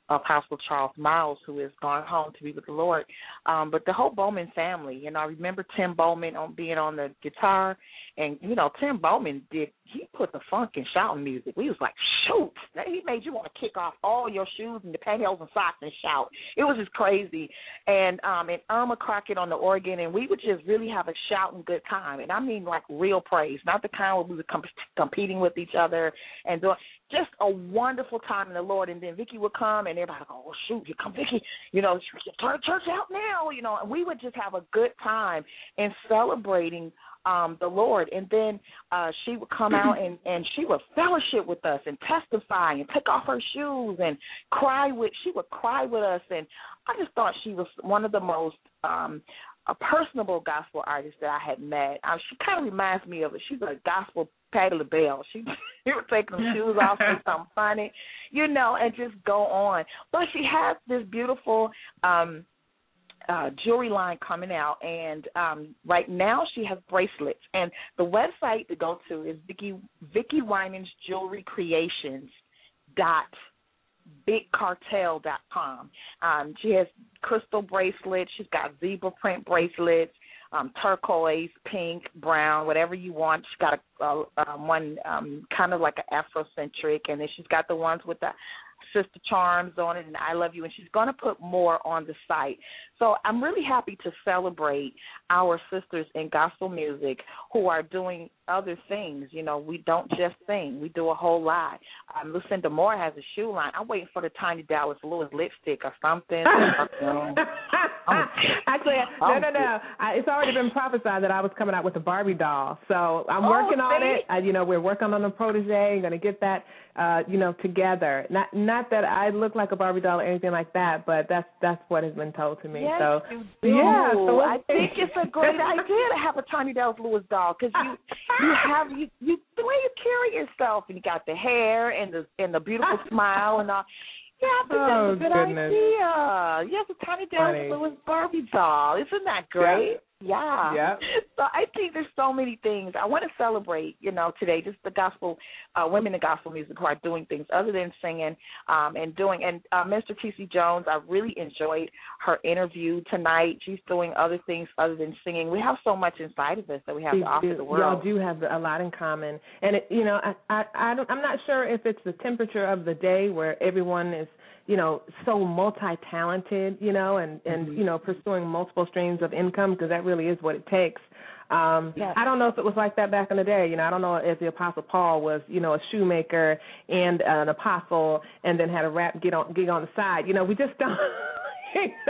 Apostle Charles Miles, who has gone home to be with the Lord, um, but the whole Bowman family. You know, I remember Tim Bowman on being on the guitar, and you know, Tim Bowman did. He put the funk and shouting music. We was like, shoot! He made you want to kick off all your shoes and the pantyhose and socks and shout. It was just crazy. And um, and Irma Crockett on the organ, and we would just really have a shouting good time. And I mean, like real praise, not the kind where we were comp- competing with each other and doing. Just a wonderful time in the Lord. And then Vicky would come, and everybody would go, oh, shoot, here come Vicky. You know, turn church out now, you know. And we would just have a good time in celebrating um, the Lord. And then uh, she would come out, and, and she would fellowship with us and testify and take off her shoes and cry with – she would cry with us. And I just thought she was one of the most um, – a personable gospel artist that I had met. Um, she kind of reminds me of it. She's a gospel Patti LaBelle. She, she would take them shoes off and something funny, you know, and just go on. But she has this beautiful um, uh, jewelry line coming out, and um, right now she has bracelets. And the website to go to is Vicky, Vicky Winans Jewelry Creations dot big cartel dot com. Um, she has crystal bracelets. She's got zebra print bracelets, um, turquoise, pink, brown, whatever you want. She's got a, a, a one um, kind of like an Afrocentric, and then she's got the ones with the Sister Charms on it and I Love You, and she's going to put more on the site. So I'm really happy to celebrate our sisters in gospel music who are doing other things. You know, we don't just sing. We do a whole lot. Um, Lucinda Moore has a shoe line. I'm waiting for the Tanya Dallas Lewis lipstick or something. um, Actually, no, no, no. I, it's already been prophesied that I was coming out with a Barbie doll. So I'm oh, working on see? it. I, you know, we're working on the protege. I'm going to get that, uh, you know, together. Not not that I look like a Barbie doll or anything like that, but that's that's what has been told to me. Yes, so you do. Yeah, so I think it's a great idea to have a Tanya Dallas Lewis doll because you – You have you, you the way you carry yourself, and you got the hair and the and the beautiful smile and all. Yeah, I think oh, that's a good goodness. idea. You have a Tanya Dallas Lewis Barbie doll. Isn't that great? Yeah. yeah. So I think there's so many things. I want to celebrate, you know, today, just the gospel, uh, women in gospel music who are doing things other than singing um, and doing. And uh, Mister T C. Jones, I really enjoyed her interview tonight. She's doing other things other than singing. We have so much inside of us that we have you to offer do. the world. Y'all do have a lot in common. And, it, you know, I, I, I don't, I'm not sure if it's the temperature of the day where everyone is, you know, so multi-talented, you know, and, and mm-hmm. you know, pursuing multiple streams of income, because that really is what it takes. Um, yes. I don't know if it was like that back in the day. You know, I don't know if the Apostle Paul was, you know, a shoemaker and an apostle and then had a rap gig on, gig on the side. You know, we just don't.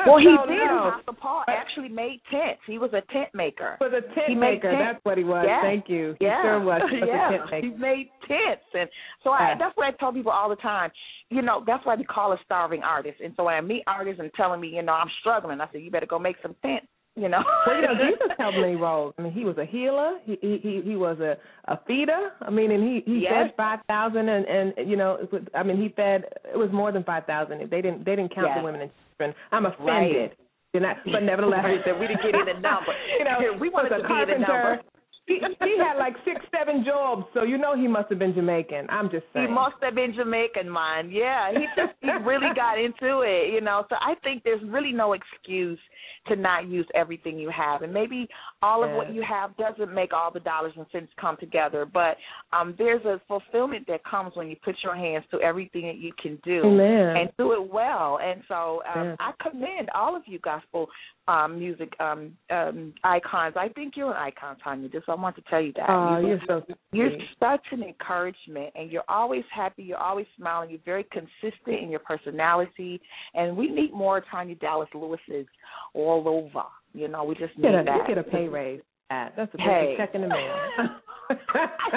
Well, he did. Apostle Paul actually made tents. He was a tent maker. He was a tent he maker. Tents. That's what he was. Yeah. Thank you. He yeah. sure was. He was yeah. a tent maker. He made tents. And so I, uh, that's what I tell people all the time. You know, that's why we call a starving artist. And so when I meet artists and telling me, you know, I'm struggling, I say, you better go make some tents. You know, well, you know, Jesus held many roles. I mean, he was a healer. He he he was a, a feeder. I mean, and he, he yes. fed five thousand, and and you know, was, I mean, he fed it was more than five thousand. They didn't they didn't count yes. the women and children. I'm offended. Right. Not, but nevertheless, we didn't get in the number. You know, we wanted to be in the number. He, he had like six, seven jobs, so you know he must have been Jamaican. I'm just saying. He must have been Jamaican, man. Yeah, he just he really got into it, you know. So I think there's really no excuse to not use everything you have. And maybe all yes. of what you have doesn't make all the dollars and cents come together, but um, there's a fulfillment that comes when you put your hands to everything that you can do Amen. and do it well. And so um, yes. I commend all of you gospel um, music um, um, icons. I think you're an icon, Tanya, just I want to tell you that. Uh, you're, you're, so you're such an encouragement, and you're always happy. You're always smiling. You're very consistent in your personality, and we need more Tanya Dallas Lewis's all over. You know, we just need get a, that. You get a pay raise. That's a hey. check in the mail. I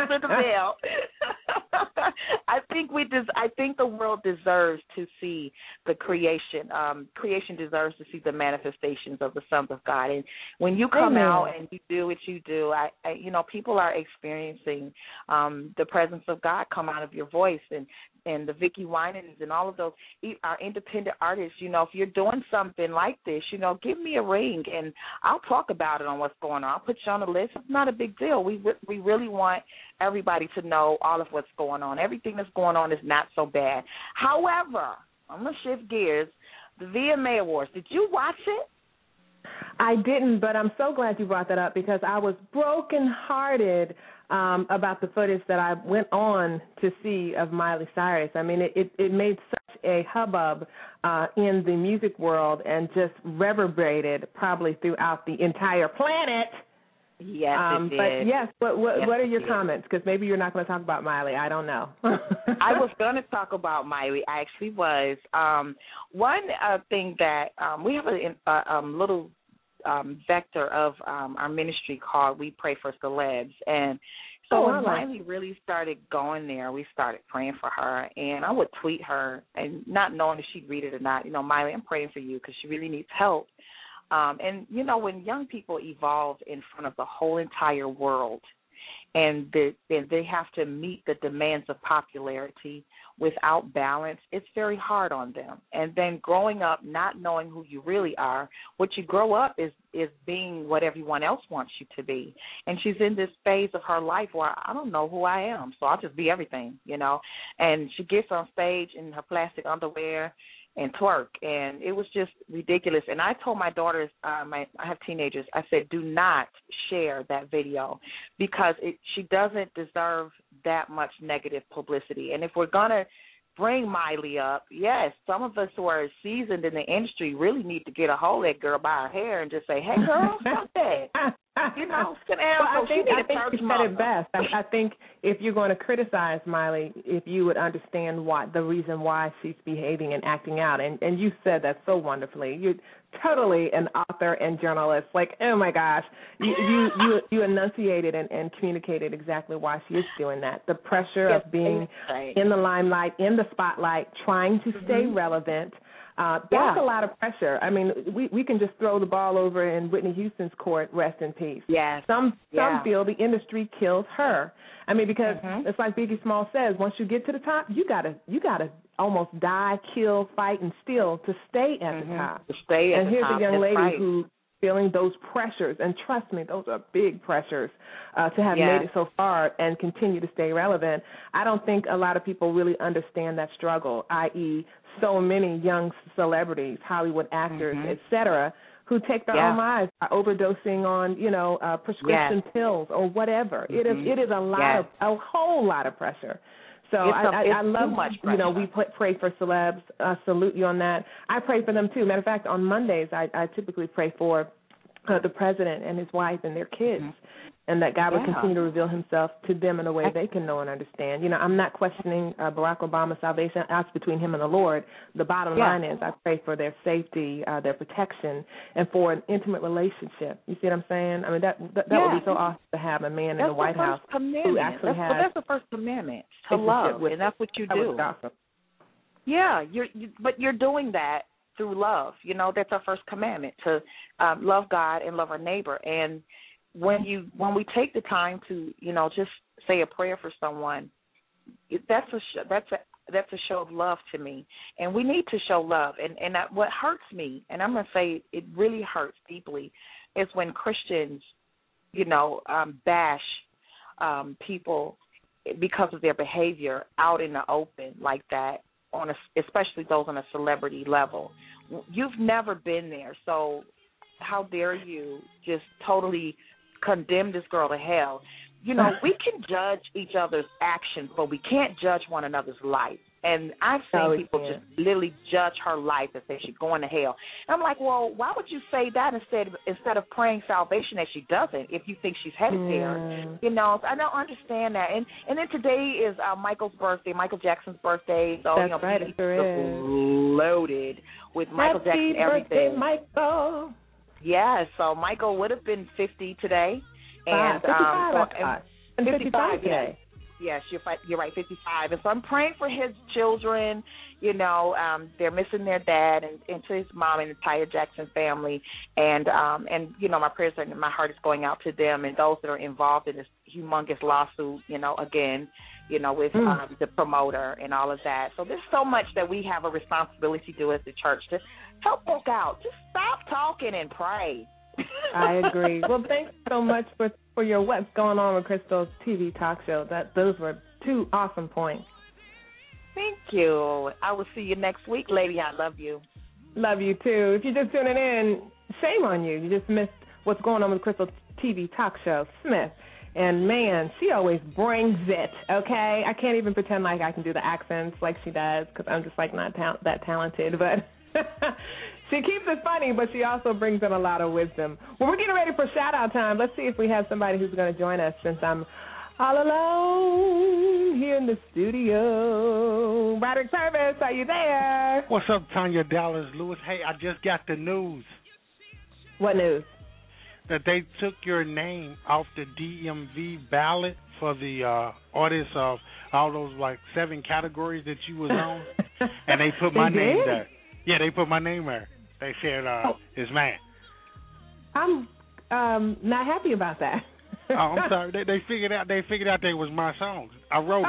sent a mail. I think we des- I think the world deserves to see the creation. Um, creation deserves to see the manifestations of the sons of God. And when you come Amen. out and you do what you do, I, I you know, people are experiencing um, the presence of God come out of your voice, and and the Vicky Winans and all of those are independent artists. You know, if you're doing something like this, you know, give me a ring and I'll talk about it on what's going on. I'll put you on the list. It's not a big deal. We we really want everybody to know all of what's going on. Everything that's going on is not so bad. However, I'm going to shift gears. The V M A Awards, did you watch it? I didn't, but I'm so glad you brought that up because I was brokenhearted um, about the footage that I went on to see of Miley Cyrus. I mean, it, it, it made such a hubbub uh, in the music world and just reverberated probably throughout the entire planet. Yes, um, it but did. Yes, but what, yes, what are your comments? Because maybe you're not going to talk about Miley. I don't know. I was going to talk about Miley. I actually was. Um, one uh, thing that um, we have a, a um, little um, vector of um, our ministry called We Pray for Celebs. And so oh, when right. Miley really started going there, we started praying for her. And I would tweet her, and not knowing if she'd read it or not, you know, Miley, I'm praying for you because she really needs help. Um, and, you know, when young people evolve in front of the whole entire world and, the, and they have to meet the demands of popularity without balance, it's very hard on them. And then growing up, not knowing who you really are, what you grow up is, is being what everyone else wants you to be. And she's in this phase of her life where I don't know who I am, so I'll just be everything, you know. And she gets on stage in her plastic underwear and twerk, and it was just ridiculous. And I told my daughters, uh, my, I have teenagers, I said, do not share that video because it, she doesn't deserve that much negative publicity. And if we're going to bring Miley up, yes, some of us who are seasoned in the industry really need to get a hold of that girl by her hair and just say, hey, girl, stop that. You know, well, I think, I think you said it best. I, I think if you're going to criticize Miley, if you would understand why the reason why she's behaving and acting out, and, and you said that so wonderfully. You're totally an author and journalist. Like, oh my gosh, you you you, you enunciated and, and communicated exactly why she is doing that. The pressure yes, of being right. in the limelight, in the spotlight, trying to mm-hmm. stay relevant. Uh, that's yeah. a lot of pressure. I mean, we, we can just throw the ball over in Whitney Houston's court, rest in peace. Yes. Some some yeah. feel the industry kills her. I mean, because mm-hmm. it's like Biggie Smalls says, once you get to the top, you gotta you gotta almost die, kill, fight, and steal to stay at mm-hmm. the top. To stay at and the here's top. A young lady right. who feeling those pressures, and trust me, those are big pressures uh, to have yes. made it so far and continue to stay relevant. I don't think a lot of people really understand that struggle, that is so many young celebrities, Hollywood actors, mm-hmm. et cetera, who take their yeah. own lives by overdosing on, you know, uh, prescription yes. pills or whatever. Mm-hmm. It is it is a lot yes. of a whole lot of pressure. So it's I, a, I, I love much. Pressure. You know, we pray for celebs. Uh, salute you on that. I pray for them too. Matter of fact, on Mondays I, I typically pray for uh, the president and his wife and their kids, mm-hmm. and that God yeah. would continue to reveal Himself to them in a way they can know and understand. You know, I'm not questioning uh, Barack Obama's salvation. That's between him and the Lord. The bottom yeah. line is, I pray for their safety, uh, their protection, and for an intimate relationship. You see what I'm saying? I mean, that that, that yeah. would be so awesome to have a man that's in the White the House commandment. Who actually that's, has. That's the first commandment to love, and that's what you do. That awesome. Yeah, you're, you, but you're doing that through love. You know, that's our first commandment to um, love God and love our neighbor, and When you when we take the time to, you know, just say a prayer for someone, that's a sh- that's a that's a show of love to me, and we need to show love. And and I, what hurts me, and I'm gonna say it really hurts deeply, is when Christians, you know, um, bash um, people because of their behavior out in the open like that. On a, especially those on a celebrity level, you've never been there, so how dare you just totally condemn this girl to hell. You know, we can judge each other's actions, but we can't judge one another's life. And I've seen oh, people yeah. just literally judge her life and say she's going to hell. And I'm like, well, why would you say that instead of, instead of praying salvation that she doesn't if you think she's headed mm. there? You know, so I don't understand that. And and then today is uh, Michael's birthday, Michael Jackson's birthday. So, That's you know, right, people loaded with Michael Happy Jackson everything. Birthday, Michael. Yeah, so Michael would have been fifty today. And Five, fifty-five, um, fifty-five today. Yes, you're, you're right, fifty-five. And so I'm praying for his children. You know, um, they're missing their dad and, and to his mom and the entire Jackson family. And, um, and you know, my prayers and my heart is going out to them and those that are involved in this humongous lawsuit, you know, again, you know, with mm. um, the promoter and all of that. So there's so much that we have a responsibility to do as the church to help folk out. Just stop talking and pray. I agree. Well, thanks so much for, for your What's Going On with Crystal's T V talk show. That Those were two awesome points. Thank you. I will see you next week, lady. I love you. Love you, too. If you're just tuning in, shame on you. You just missed What's Going On with Crystal's T V talk show, Smith. And, man, she always brings it, okay? I can't even pretend like I can do the accents like she does because I'm just, like, not ta- that talented, but... She keeps it funny, but she also brings in a lot of wisdom. Well, we're getting ready for shout-out time. Let's see if we have somebody who's going to join us since I'm all alone here in the studio. Roderick Service, are you there? What's up, Tanya Dallas Lewis? Hey, I just got the news. What news? That they took your name off the D M V ballot for the uh, artists of all those, like, seven categories that you was on, and they put my they name did? there. Yeah, they put my name there. They said uh, oh. it's mine. I'm um, not happy about that. oh, I'm sorry. They, they figured out. They figured out they was my songs. I wrote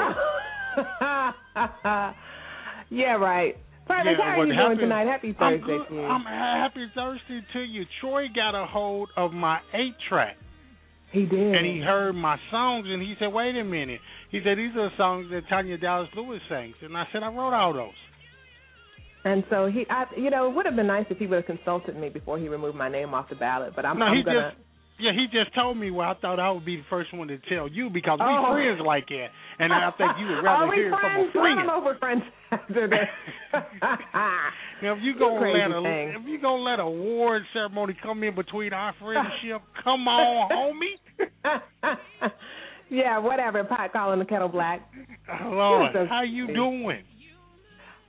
it. yeah, right. Perfect. Yeah, how are you happy, doing tonight? Happy Thursday. I'm, good. I'm happy Thursday to you. Troy got a hold of my eight track. He did. And he heard my songs, and he said, "Wait a minute." He said, "These are the songs that Tanya Dallas Lewis sings." And I said, "I wrote all those." And so he, I, you know, it would have been nice if he would have consulted me before he removed my name off the ballot. But I'm, no, I'm gonna. Just, yeah, he just told me. Well, I thought I would be the first one to tell you because oh. we friends like that, and I think you would rather hear friends? From a friend. I'm over friends after this. Now, if you go let a thing. if you go let a award ceremony come in between our friendship, come on, homie. yeah, whatever. Pot calling the kettle black. Lord, so how you doing?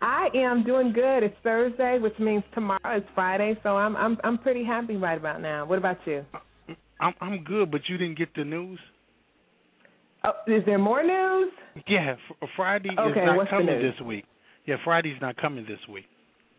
I am doing good. It's Thursday, which means tomorrow is Friday, so I'm I'm I'm pretty happy right about now. What about you? I'm I'm good, but you didn't get the news. Oh, is there more news? Yeah, Friday okay, is not coming this week. Yeah, Friday's not coming this week.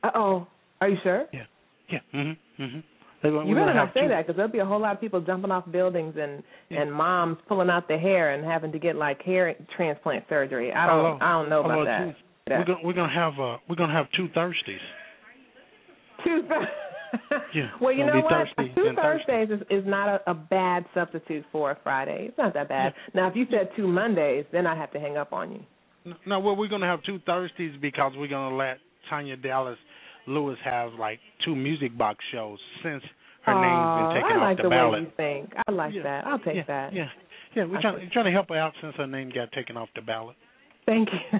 Uh oh, are you sure? Yeah, yeah. Mm-hmm. Mm-hmm. They're gonna, you better not say two. that because there'll be a whole lot of people jumping off buildings and, yeah. and moms pulling out their hair and having to get like hair transplant surgery. I don't oh, I don't know about oh, that. Geez. We're gonna, we're gonna have uh, we're gonna have two Thursdays. Two Thursdays. yeah. Well, you know what? Two Thursdays is, is not a, a bad substitute for a Friday. It's not that bad. Yeah. Now, if you said two Mondays, then I have to hang up on you. No, no, well, we're gonna have two Thursdays because we're gonna let Tanya Dallas Lewis have like two music box shows since her oh, name's been taken I like off the, the ballot. Way you think. I like yeah. that. I'll take yeah. that. Yeah, yeah. We're trying, we're trying to help her out since her name got taken off the ballot. Thank you.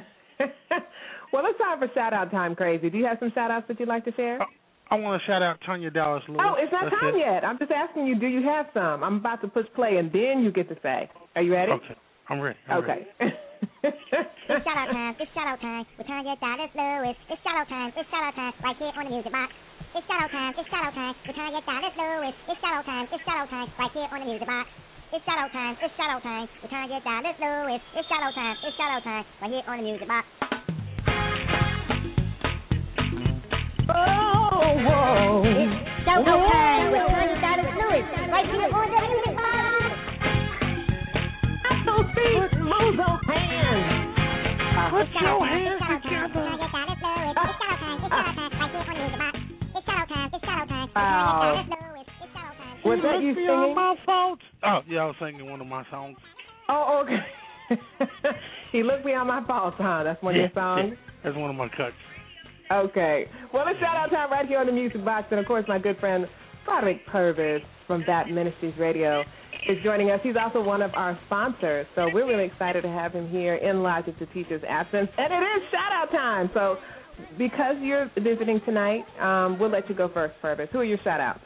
Well, it's time for shout-out time, Crazy. Do you have some shout-outs that you'd like to share? Uh, I want to shout-out Tanya Dallas Lewis. Oh, it's not That's time it. yet. I'm just asking you, do you have some? I'm about to push play, and then you get to say. Are you ready? Okay. I'm ready. I'm okay. Ready. It's shout-out time. It's shout-out time with Tanya Dallas Lewis. It's shout-out time. It's shout-out time right here on the Music Box. It's shout-out time. It's shout-out time with Tanya Dallas Lewis. It's shout-out time. It's shout-out time right here on the Music Box. It's shout-out time. It's shout-out time with Tanya Dallas Lewis. It's shout-out time. It's shout-out time right here on the Music Box. Oh, whoa. It's shout-out time with Tanya Dallas Lewis right here on the Music Box. Put those feet, move those hands. Put your hands together. It's shout-out time. It's shout-out time. It's shout-out time right here on the Music Box. It's shout-out time. It's shout-out time with Tanya Dallas Lewis. Was that you singing? My fault. Oh, yeah, I was singing one of my songs. Oh, okay. He looked beyond my fault, huh? That's one yeah, of your songs? Yeah. That's one of my cuts. Okay. Well, it's shout-out time right here on the Music Box. And, of course, my good friend, Roderick Purvis from Bat Ministries Radio is joining us. He's also one of our sponsors, so we're really excited to have him here in Logic Da' Teacha's absence. And it is shout-out time. So because you're visiting tonight, um, we'll let you go first, Purvis. Who are your shout-outs?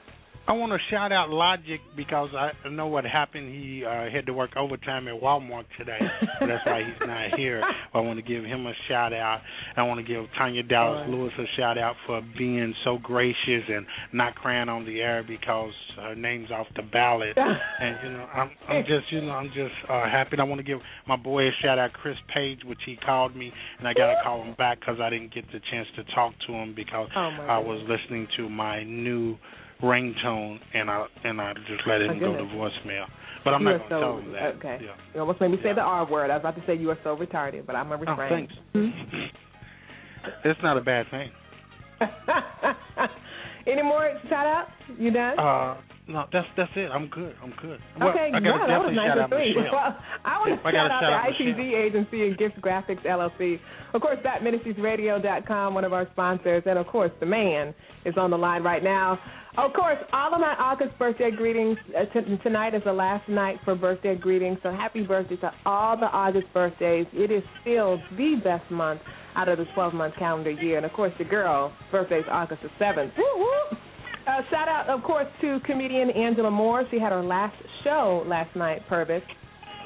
I want to shout out Logic because I know what happened. He uh, had to work overtime at Walmart today. So that's why he's not here. But I want to give him a shout out. I want to give Tanya Dallas Lewis a shout out for being so gracious and not crying on the air because her name's off the ballot. And you know, I'm, I'm just, you know, I'm just uh, happy. And I want to give my boy a shout out, Chris Page, which he called me, and I got to call him back because I didn't get the chance to talk to him because oh I was listening to my new ringtone, and I and I just let him oh, go to voicemail. But I'm you not going to so, tell him that. Okay. Yeah. You almost made me say yeah. the R word. I was about to say you are so retarded, but I'm going to refrain. Oh, thanks. Mm-hmm. It's not a bad thing. Any more shout-outs? You done? Uh, no, that's that's it. I'm good. I'm good. Well, okay, I got to definitely shout out Michelle. Well, I want to shout out the I T G Agency and Gifts Graphics, L L C. Of course, bat ministries radio dot com, one of our sponsors. And, of course, the man is on the line right now. Of course, all of my August birthday greetings. Uh, t- tonight is the last night for birthday greetings, so happy birthday to all the August birthdays. It is still the best month out of the twelve-month calendar year. And, of course, the girl, birthday's August the seventh. Woo, woo. Uh, shout out, of course, to comedian Angela Moore. She had her last show last night, Purvis.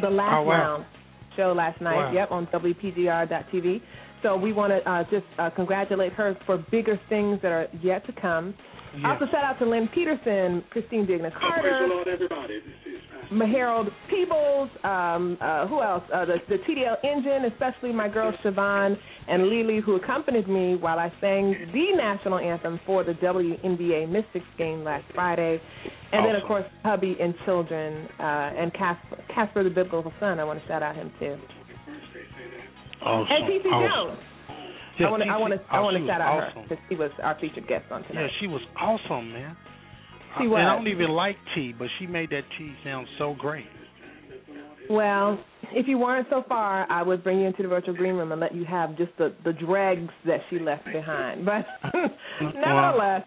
The last oh, wow. round show last night, wow. yep, on W P G R dot T V. So we want to uh, just uh, congratulate her for bigger things that are yet to come. Yes. Also, shout out to Lynn Peterson, Christine Digna Carter, Harold Peebles, um, uh, who else? Uh, the, the T D L Engine, especially my girl Siobhan and Lily, who accompanied me while I sang the national anthem for the W N B A Mystics game last Friday. And awesome. Then, of course, hubby and children, uh, and Casper, Casper the Biblical Son. I want to shout out him, too. Awesome. And T C Awesome. Jones. Yeah, I want to I want to I want to shout out awesome. her because she was our featured guest on tonight. Yeah, she was awesome, man. She was. And I don't even like tea, but she made that tea sound so great. Well, if you weren't so far, I would bring you into the virtual green room and let you have just the, the dregs that she left behind. But nevertheless,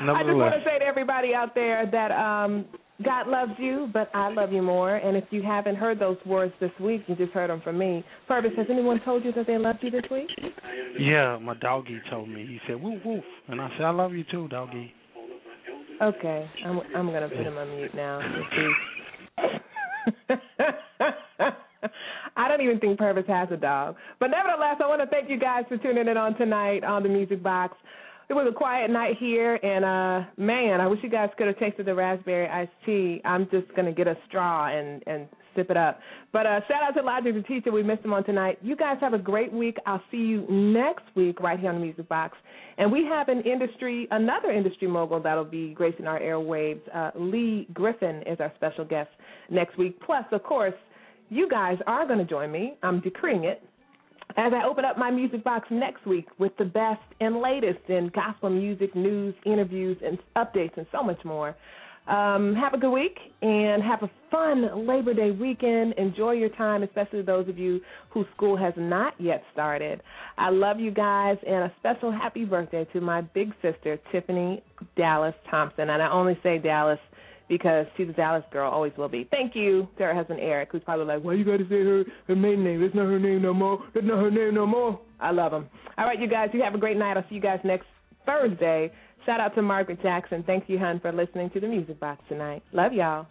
well, I just want to say to everybody out there that um, God loves you, but I love you more. And if you haven't heard those words this week, you just heard them from me. Purvis, has anyone told you that they loved you this week? Yeah, my doggy told me. He said, woof, woof. And I said, I love you too, doggy. Okay. I'm, I'm going to put him on mute now. I don't even think Purvis has a dog. But nevertheless, I want to thank you guys for tuning in on tonight on The Music Box. It was a quiet night here, and, uh, man, I wish you guys could have tasted the raspberry iced tea. I'm just going to get a straw and, and sip it up. But uh, shout-out to Logic Da' Teacha. We missed him on tonight. You guys have a great week. I'll see you next week right here on The Music Box. And we have an industry, another industry mogul that will be gracing our airwaves. Uh, Lee Griffin is our special guest next week. Plus, of course, you guys are going to join me. I'm decreeing it. As I open up my music box next week with the best and latest in gospel music, news, interviews, and updates, and so much more. Um, have a good week, and have a fun Labor Day weekend. Enjoy your time, especially those of you whose school has not yet started. I love you guys, and a special happy birthday to my big sister, Tiffany Dallas Thompson. And I only say Dallas because she's a Dallas girl, always will be. Thank you to her husband, Eric, who's probably like, why you got to say her, her maiden name? It's not her name no more. It's not her name no more. I love him. All right, you guys, you have a great night. I'll see you guys next Thursday. Shout out to Margaret Jackson. Thank you, hon, for listening to The Music Box tonight. Love y'all.